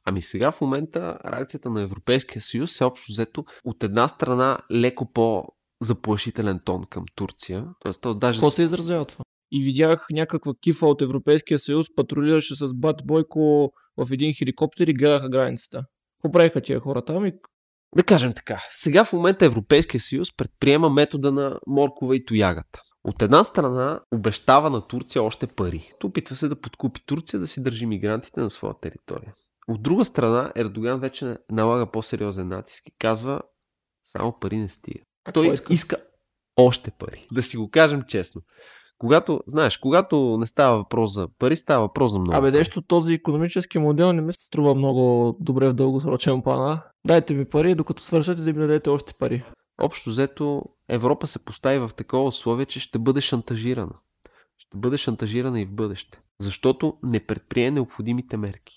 Ами сега в момента реакцията на Европейския съюз е общо взето от една страна леко по-заплашителен тон към Турция. Какво даже... се изразява това? И видях някаква кифа от Европейския съюз, патрулираше с бат Бойко в един хеликоптер и гледаха границата. Поправиха тия хора там и... Да кажем така, сега в момента Европейския съюз предприема метода на моркова и тоягата. От една страна обещава на Турция още пари. Опитва се да подкупи Турция да си държи мигрантите на своя територия. От друга страна, Ердоган вече налага по-сериозен натиск и казва, само пари не стига. Той иска още пари. Да си го кажем честно. Когато не става въпрос за пари, става въпрос за много. Абе, нещо този икономически модел не ми се струва много добре в дългосрочен план. Дайте ми пари, докато свършате да ми дадете още пари. Общо взето, Европа се постави в такова условие, че ще бъде шантажирана. Ще бъде шантажирана и в бъдеще. Защото не предприе необходимите мерки.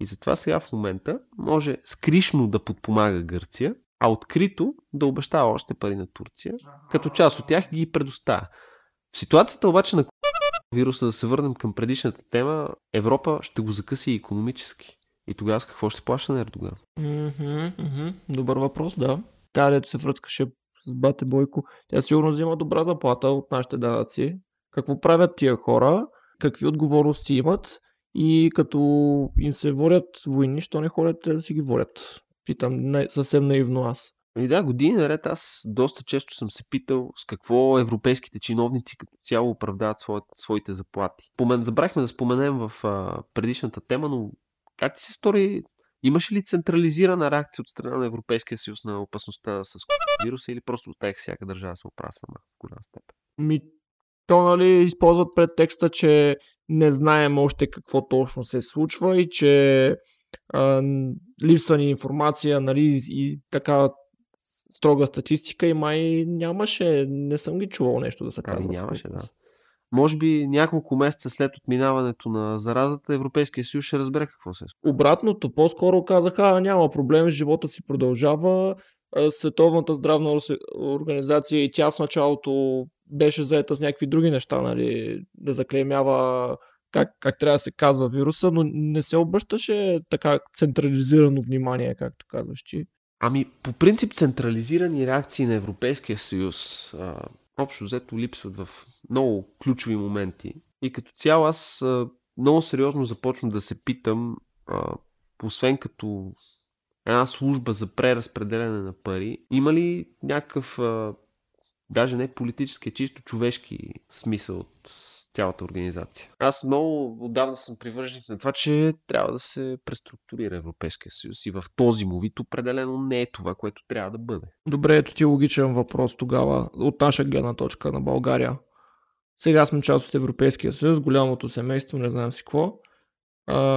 И затова сега в момента може скришно да подпомага Гърция, а открито да обещава още пари на Турция, като част от тях ги предоставя. В ситуацията обаче на вируса, да се върнем към предишната тема, Европа ще го закъси икономически. И тогава с какво ще плаща на Ердоган? Добър въпрос, да. Тя, дето се връцкаше с бате Бойко, тя сигурно взима добра заплата от нашите данъци. Какво правят тия хора, какви отговорности имат и като им се водят войни, що не ходят да си ги водят? Питам съвсем наивно аз. И да, години наред аз доста често съм се питал с какво европейските чиновници като цяло оправдават своите заплати. Забрахме да споменем в предишната тема, но как ти се стори, имаше ли централизирана реакция от страна на Европейския съюз на опасността с вируса или просто оставих всяка държава се оправя сама в голяма степен? То нали използват предтекста, че не знаем още какво точно се случва и че липсва ни информация, нали, и така строга статистика, и май нямаше, не съм ги чувал нещо да се казва. Нямаше, да. Може би няколко месеца след отминаването на заразата Европейския съюз ще разбере какво се случва. Обратното, по-скоро казаха, няма проблем, живота си продължава. Световната здравна организация и тя в началото беше заета с някакви други неща, нали, да заклеймява как трябва да се казва вируса, но не се обръщаше така централизирано внимание, както казваш ти. Ами, по принцип централизирани реакции на Европейския съюз общо взето липсват в много ключови моменти и като цяло аз много сериозно започвам да се питам, освен като една служба за преразпределяне на пари, има ли някакъв, даже не политически, чисто човешки смисъл от цялата организация? Аз много отдавна съм привърженик на това, че трябва да се преструктурира Европейския съюз и в този му вид определено не е това, което трябва да бъде. Добре, ето ти логичен въпрос тогава от наша гледна точка на България. Сега сме част от Европейския съюз, голямото семейство, не знам си какво.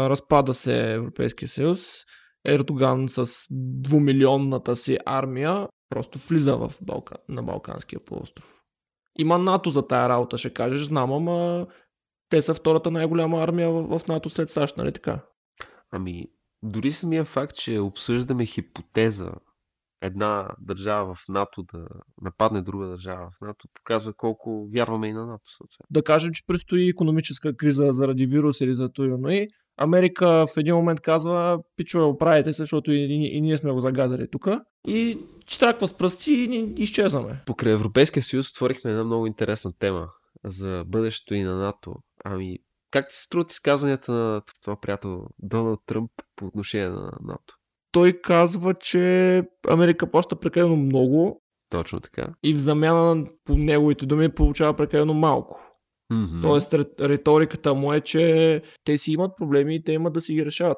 Разпада се Европейския съюз. Ердоган с 2-милионната си армия просто влиза в на Балканския полуостров. Има НАТО за тая работа, ще кажеш, знам, ама те са втората най-голяма армия в НАТО след САЩ, нали така? Ами, дори самия факт, че обсъждаме хипотеза една държава в НАТО да нападне друга държава в НАТО, показва колко вярваме и на НАТО. Да кажем, че предстои икономическа криза заради вирус или за това, но и Америка в един момент казва, пичове, оправите се, защото и ние сме го загадали тук. И читраква с пръсти и изчезваме. Покрай Европейския съюз отворихме една много интересна тема за бъдещето и на НАТО. Ами, как ти се струват изказванията на това приятел Доналд Тръмп по отношение на НАТО? Той казва, че Америка плаща прекалено много. Точно така. И в замяна по неговите думи получава прекалено малко. Mm-hmm. Тоест риториката му е, че те си имат проблеми и те имат да си ги решават.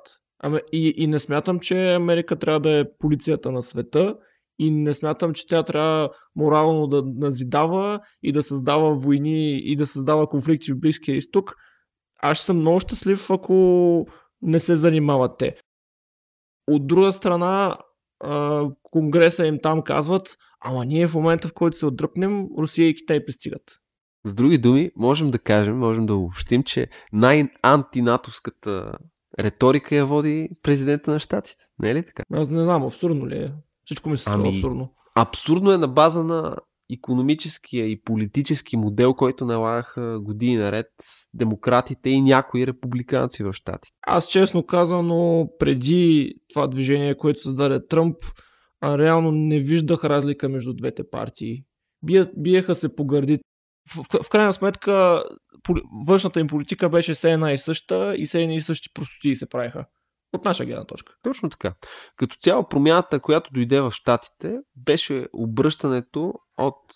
И не смятам, че Америка трябва да е полицията на света и не смятам, че тя трябва морално да назидава и да създава войни и да създава конфликти в Близкия изток. Аз съм много щастлив, ако не се занимават те. От друга страна, Конгреса им там казват, ама ние в момента, в който се отдръпнем, Русия и Китай пристигат. С други думи, можем да обобщим, че най-антинатовската риторика я води президента на щатите. Не е ли така? Аз не знам, абсурдно ли е? Всичко ми се струва абсурдно. Абсурдно е на база на икономическия и политически модел, който налагаха години наред демократите и някои републиканци в щатите. Аз честно казано, преди това движение, което създаде Тръмп, реално не виждах разлика между двете партии. Биеха се по гърдите. В крайна сметка, външната им политика беше все една и съща и все едни и същи простотии се правиха. От наша гледна точка. Точно така. Като цяло промяната, която дойде в щатите, беше обръщането от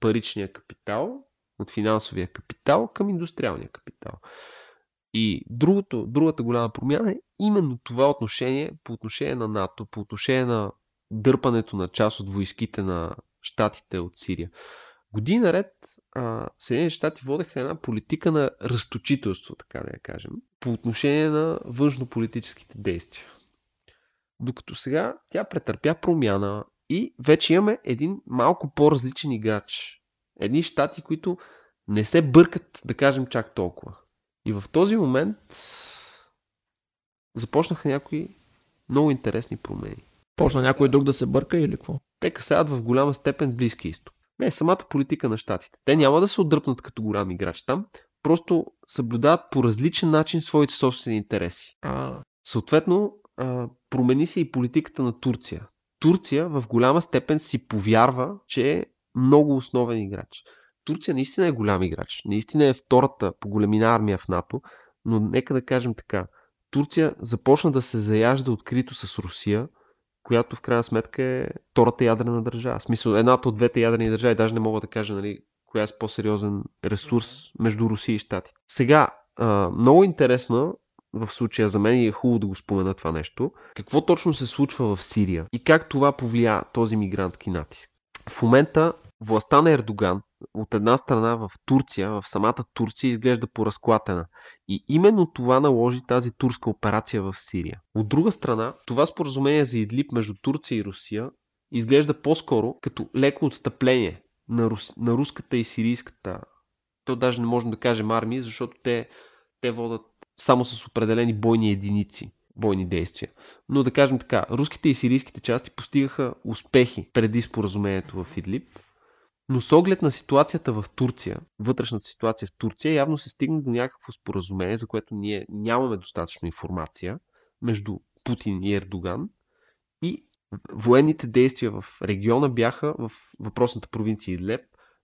паричния капитал, от финансовия капитал към индустриалния капитал. И другата голяма промяна е именно това отношение по отношение на НАТО, по отношение на дърпането на част от войските на щатите от Сирия. Години наред Съединените щати водеха една политика на разточителство, така да я кажем, по отношение на външнополитическите действия. Докато сега тя претърпя промяна и вече имаме един малко по-различен играч. Едни щати, които не се бъркат, да кажем, чак толкова. И в този момент започнаха някои много интересни промени. Почна някой друг да се бърка или какво? Те касаят в голяма степен Близкия изток. Не, самата политика на щатите. Те няма да се отдръпнат като голям играч там, просто съблюдават по различен начин своите собствени интереси. Съответно, промени се и политиката на Турция. Турция в голяма степен си повярва, че е много основен играч. Турция наистина е голям играч. Наистина е втората по големина армия в НАТО, но нека да кажем така. Турция започна да се заяжда открито с Русия, която в крайна сметка е втората ядрена държава. В смисъл, едната от двете ядрени държави, даже не мога да кажа, нали, коя е по-сериозен ресурс между Русия и щатите. Сега, много интересно в случая за мен и е хубаво да го спомена това нещо. Какво точно се случва в Сирия и как това повлия този мигрантски натиск? В момента властта на Ердоган от една страна в Турция, в самата Турция изглежда поразклатена. И именно това наложи тази турска операция в Сирия. От друга страна, това споразумение за Идлиб между Турция и Русия изглежда по-скоро като леко отстъпление на, на руската и сирийската. То даже не можем да кажем армии, защото те водат само с определени бойни единици, бойни действия. Но да кажем така, руските и сирийските части постигаха успехи преди споразумението в Идлиб. Но с оглед на ситуацията в Турция, вътрешната ситуация в Турция, явно се стигна до някакво споразумение, за което ние нямаме достатъчно информация между Путин и Ердоган. И военните действия в региона бяха, в въпросната провинция Идлиб,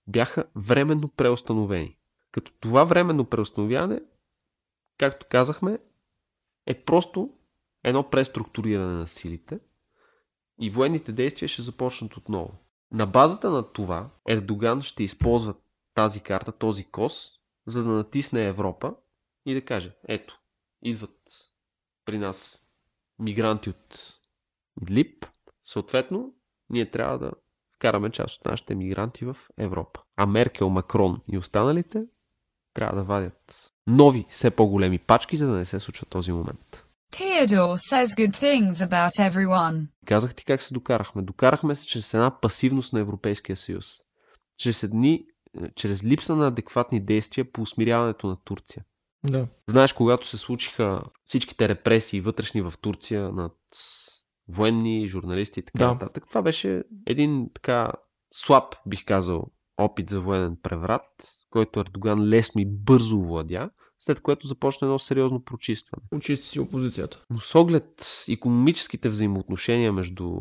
бяха временно преустановени. Като това временно преустановяване, както казахме, е просто едно преструктуриране на силите и военните действия ще започнат отново. На базата на това Ердоган ще използва тази карта, този кос, за да натисне Европа и да каже, ето, идват при нас мигранти от Идлиб, съответно ние трябва да вкараме част от нашите мигранти в Европа. А Меркел, Макрон и останалите трябва да вадят нови, все по-големи пачки, за да не се случва този момент. Theodore says good things about everyone. Казах ти как се докарахме. Докарахме се чрез една пасивност на Европейския съюз. Чрез липса на адекватни действия по усмиряването на Турция. Да. Знаеш, когато се случиха всичките репресии вътрешни в Турция над военни, журналисти и така нататък, това беше един така слаб, бих казал, опит за военен преврат, който Ердоган лесно и бързо овладя, след което започна едно сериозно прочистване. Очисти си опозицията. Но с оглед икономическите взаимоотношения между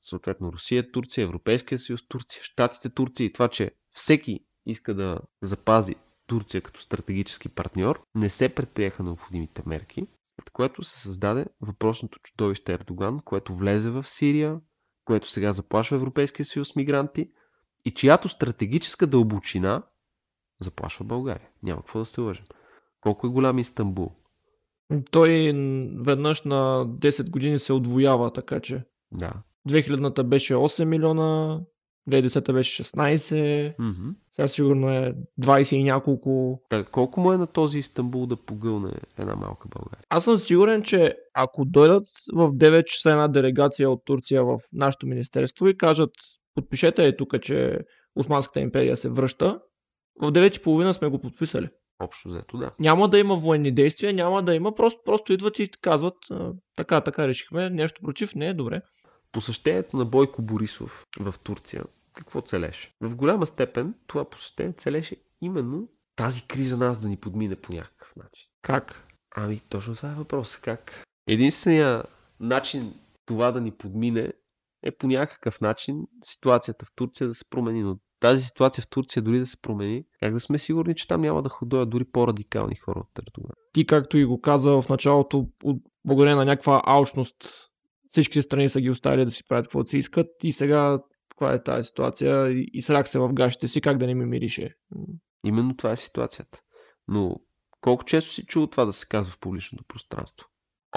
съответно Русия, Турция, Европейския съюз, Турция, Щатите, Турция и това, че всеки иска да запази Турция като стратегически партньор, не се предприеха необходимите мерки, след което се създаде въпросното чудовище Ердоган, което влезе в Сирия, което сега заплашва Европейския съюз с мигранти и чиято стратегическа дълбочина заплашва България. Няма какво да се лъжим. Колко е голям Истанбул? Той веднъж на 10 години се отвоява, така че. Да. 2000-та беше 8 милиона, 2010-та беше 16, сега сигурно е 20 и няколко. Так, колко му е на този Истанбул да погълне една малка България? Аз съм сигурен, че ако дойдат в 9 часа една делегация от Турция в нашето министерство и кажат, подпишете е тук, че Османската империя се връща, в 9:30 сме го подписали. Общо взето, да. Няма да има военни действия, няма да има, просто идват и казват, така решихме, нещо против, не е добре. Посещението на Бойко Борисов в Турция, какво целеше? В голяма степен това посещение целеше именно тази криза нас да ни подмине по някакъв начин. Как? Ами точно това е въпросът, как? Единственият начин това да ни подмине е по някакъв начин ситуацията в Турция да се промени, но тази ситуация в Турция дори да се промени, как да сме сигурни, че там няма да дойдат дори по-радикални хора от Ердоган. Ти, както и го каза в началото, благодарение на някаква алчност, всички страни са ги оставили да си правят каквото си искат и сега каква е тази ситуация и срак се в гащите си, как да не ми мирише. Именно това е ситуацията. Но колко често си чул това да се казва в публичното пространство?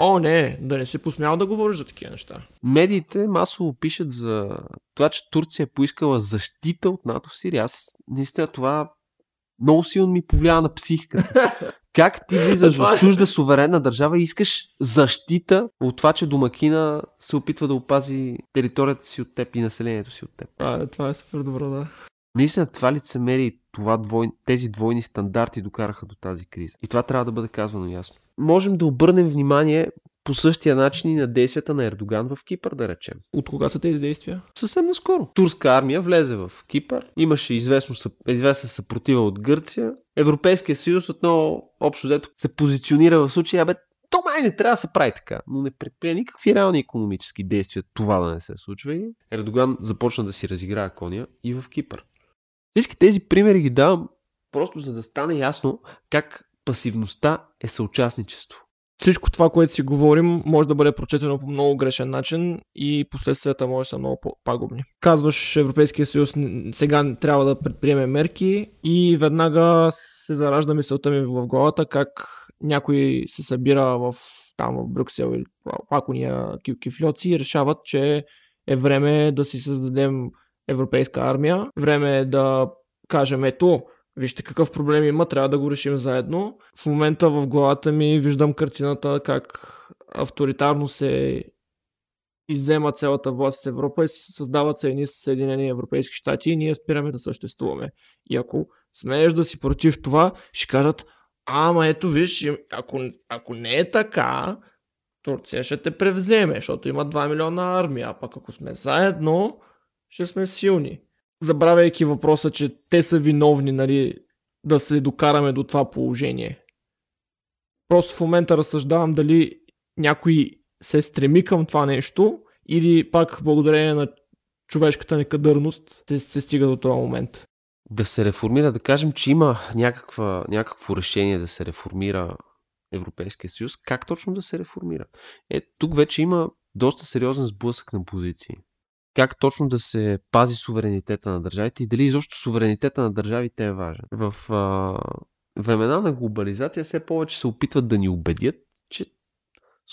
О, не, да не се посмял да говориш за такива неща. Медиите масово пишат за това, че Турция е поискала защита от НАТО в Сирия. Аз наистина това много силно ми повлиява на психиката. Как ти влизаш в чужда суверенна държава и искаш защита от това, че домакина се опитва да опази територията си от теб и населението си от теб? Това е супер добро, да. Наистина това лицемерие, тези двойни стандарти докараха до тази криза. И това трябва да бъде казвано ясно. Можем да обърнем внимание по същия начин и на действията на Ердоган в Кипър, да речем. От кога са тези действия? Съвсем наскоро. Турска армия влезе в Кипър, имаше известна съпротива от Гърция. Европейския съюз отново общо взето се позиционира в случая, то май не трябва да се прави така, но не предприе никакви реални икономически действия това да не се случва и Ердоган започна да си разиграе коня и в Кипър. Всички тези примери ги давам просто за да стане ясно как пасивността е съучастничество. Всичко това, което си говорим, може да бъде прочетено по много грешен начин и последствията може да са много пагубни. Казваш, Европейския съюз сега трябва да предприеме мерки и веднага се заражда мисълта ми в главата как някой се събира в Брюксел или пак уния кифльоци и решават, че е време да си създадем европейска армия, време е да кажем ето, вижте какъв проблем има, трябва да го решим заедно. В момента в главата ми виждам картината как авторитарно се иззема цялата власт с Европа и се създават Съединени Европейски щати и ние спираме да съществуваме. И ако смееш да си против това, ще кажат, ама ето виж, ако не е така, Турция ще те превземе, защото има 2 милиона армия, а пък ако сме заедно, ще сме силни. Забравяйки въпроса, че те са виновни, да се докараме до това положение. Просто в момента разсъждавам дали някой се стреми към това нещо или пак благодарение на човешката некадърност се стига до този момент. Да се реформира, да кажем, че има някакво решение да се реформира Европейския съюз. Как точно да се реформира? Тук вече има доста сериозен сблъсък на позиции. Как точно да се пази суверенитета на държавите и дали изобщо суверенитета на държавите е важен. В времена на глобализация все повече се опитват да ни убедят, че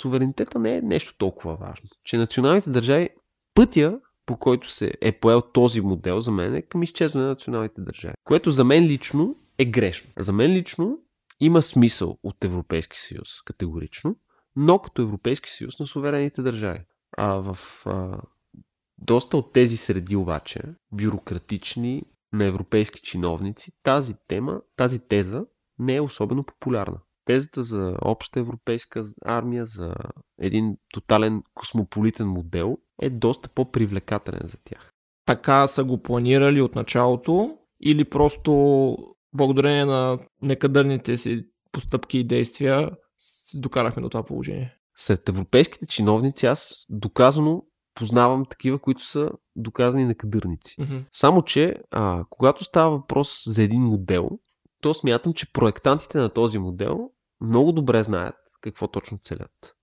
суверенитета не е нещо толкова важно. Че националните държави, пътя по който се е поел този модел за мен е към изчезване на националните държави. Което за мен лично е грешно. За мен лично има смисъл от Европейски съюз категорично, но като Европейски съюз на суверените държави. Доста от тези среди обаче, бюрократични на европейски чиновници, тази теза не е особено популярна. Тезата за обща европейска армия, за един тотален космополитен модел е доста по-привлекателен за тях. Така са го планирали от началото или просто благодарение на некадърните си постъпки и действия се докарахме до това положение? Сред европейските чиновници аз доказано познавам такива, които са доказани некадърници. Mm-hmm. Само че, когато става въпрос за един модел, то смятам, че проектантите на този модел много добре знаят какво точно целят.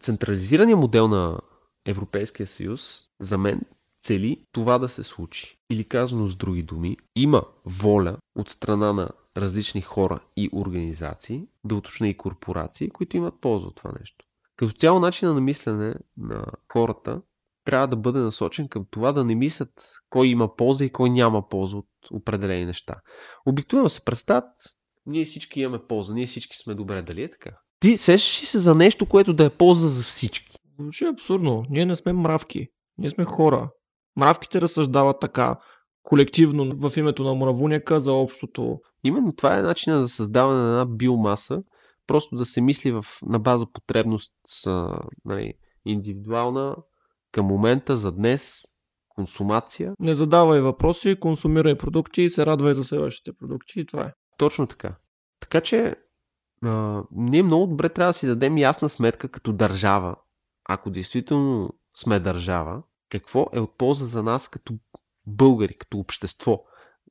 Централизираният модел на Европейския съюз, за мен, цели това да се случи. Или казано с други думи, има воля от страна на различни хора и организации, да уточня и корпорации, които имат полза от това нещо. Като цяло начинът на мислене на хората трябва да бъде насочен към това да не мислят кой има полза и кой няма полза от определени неща. Обикновено се представят, ние всички имаме полза, ние всички сме добре, дали е така? Ти сещаш ли се за нещо, което да е полза за всички? Звучи абсурдно, ние не сме мравки, ние сме хора. Мравките разсъждават така, колективно в името на мравуняка за общото. Именно това е начинът за създаване на една биомаса, просто да се мисли на база потребност индивидуална, към момента, за днес, консумация. Не задавай въпроси, консумирай продукти и се радвай за следващите продукти и това е. Точно така. Така че ние много добре трябва да си дадем ясна сметка като държава, ако действително сме държава, какво е от полза за нас като българи, като общество.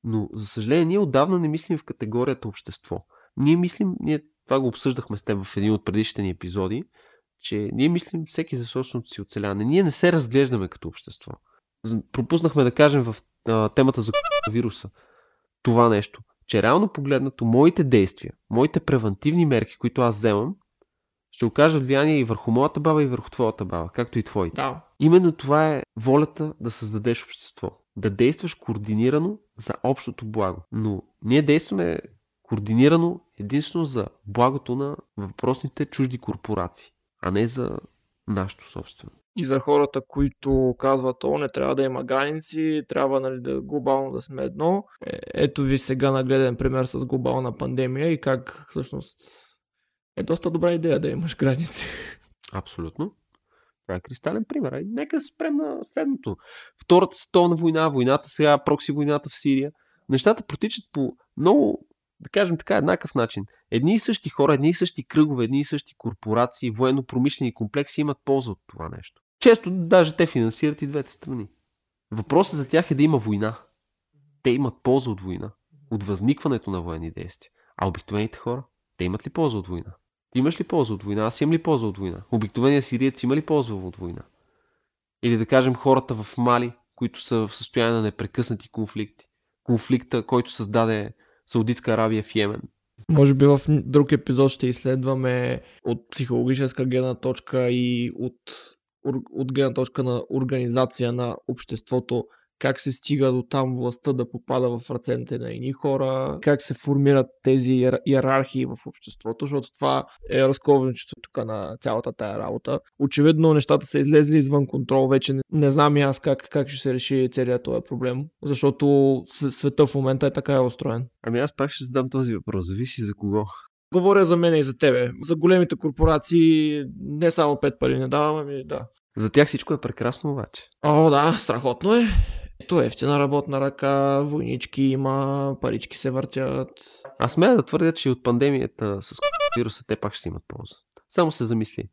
Но за съжаление ние отдавна не мислим в категорията общество. Това го обсъждахме с теб в един от предишните ни епизоди, че ние мислим всеки за собственото си оцеляване. Ние не се разглеждаме като общество. Пропуснахме да кажем в темата за вируса това нещо, че реално погледнато моите действия, моите превентивни мерки, които аз вземам, ще окажат влияние и върху моята баба, и върху твоята баба, както и твоите. Да. Именно това е волята да създадеш общество. Да действаш координирано за общото благо. Но ние действаме координирано единствено за благото на въпросните чужди корпорации, а не за нашето собствено. И за хората, които казват, не трябва да има граници, трябва да глобално да сме едно. Ето ви сега нагледен пример с глобална пандемия и как всъщност е доста добра идея да имаш граници. Абсолютно. Това е кристален пример. И нека спрем на следното. Втората световна война, войната сега, прокси войната в Сирия. Нещата протичат по много, да кажем така, еднакъв начин. Едни и същи хора, едни и същи кръгове, едни и същи корпорации, военно-промишлени комплекси имат полза от това нещо. Често даже те финансират и двете страни. Въпросът за тях е да има война. Те имат полза от война, от възникването на военни действия. А обикновените хора, те имат ли полза от война? Ти имаш ли полза от война? Аз имам ли полза от война? Обикновеният сириец има ли полза от война? Или да кажем хората в Мали, които са в състояние на непрекъснати конфликти. Конфликта, който създаде Саудитска Арабия в Йемен. Може би в друг епизод ще изследваме от психологическа гледна точка и от гледна точка на организация на обществото, как се стига до там властта да попада в ръцете на едни хора, как се формират тези иерархии в обществото, защото това е разковничето тук на цялата тая работа. Очевидно нещата са излезли извън контрол, вече не знам и аз как ще се реши целият този проблем, защото света в момента е така устроен. Ами аз пак ще задам този въпрос, зависи за кого. Говоря за мен и за тебе, за големите корпорации не само 5 пари не давам, ами да. За тях всичко е прекрасно обаче. О, да, страхотно е. Ето ефтина работна ръка, войнички има, парички се въртят. Аз смея да твърдя, че от пандемията с вируса те пак ще имат полза. Само се замисли.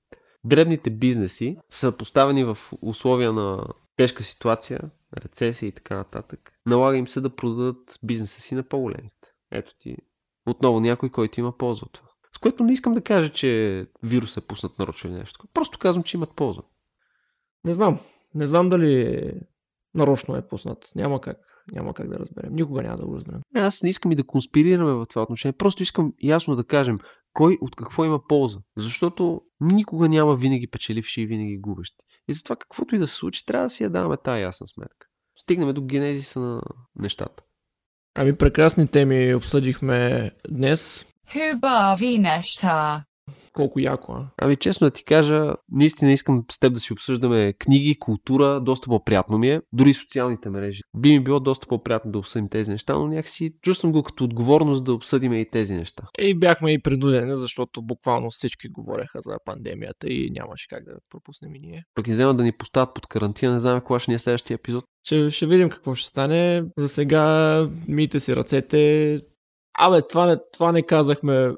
Дребните бизнеси са поставени в условия на тежка ситуация, рецесия и така нататък. Налага им се да продадат бизнеса си на по-големите. Ето ти отново някой, който има полза от това. С което не искам да кажа, че вирус е пуснат нарочно или нещо. Просто казвам, че имат полза. Не знам дали нарочно е пуснат. Няма как да разберем. Никога няма да го разберем. Аз не искам и да конспирираме в това отношение. Просто искам ясно да кажем кой от какво има полза. Защото никога няма винаги печеливши и винаги губещи. И затова каквото и да се случи, трябва да си я даваме тая ясна сметка. Стигнем до генезиса на нещата. Ами прекрасни теми обсъдихме днес. Хубави неща. Колко яко, а? Ами честно да ти кажа, наистина искам с теб да си обсъждаме книги, култура, доста по-приятно ми е, дори социалните мрежи. Би ми било доста по-приятно да обсъдим тези неща, но някакси чувствам го като отговорност да обсъдим и тези неща. И бяхме и принудени, защото буквално всички говореха за пандемията и нямаше как да пропуснем и ние. Пък не взема да ни поставят под карантина, не знам кога ще ни е следващия епизод. Ще видим какво ще стане. За сега мийте си ръцете. Абе, това не казахме.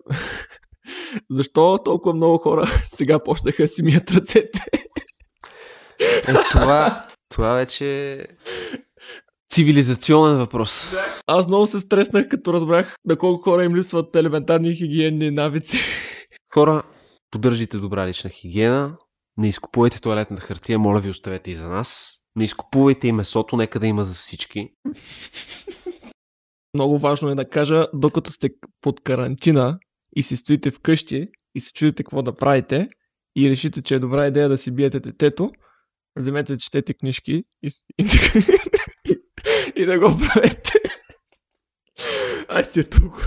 Защо толкова много хора сега почнаха да си мият ръцете? Това вече е цивилизационен въпрос. Аз много се стреснах, като разбрах на колко хора им липсват елементарни хигиенни навици. Хора, поддържайте добра лична хигиена, не изкупувайте тоалетна хартия, моля ви оставете и за нас. Не изкупувайте и месото, нека да има за всички. Много важно е да кажа, докато сте под карантина, и си стоите вкъщи и се чудите какво да правите и решите, че е добра идея да си биете детето, вземете, четете книжки и да го правете. Аз си е толкова.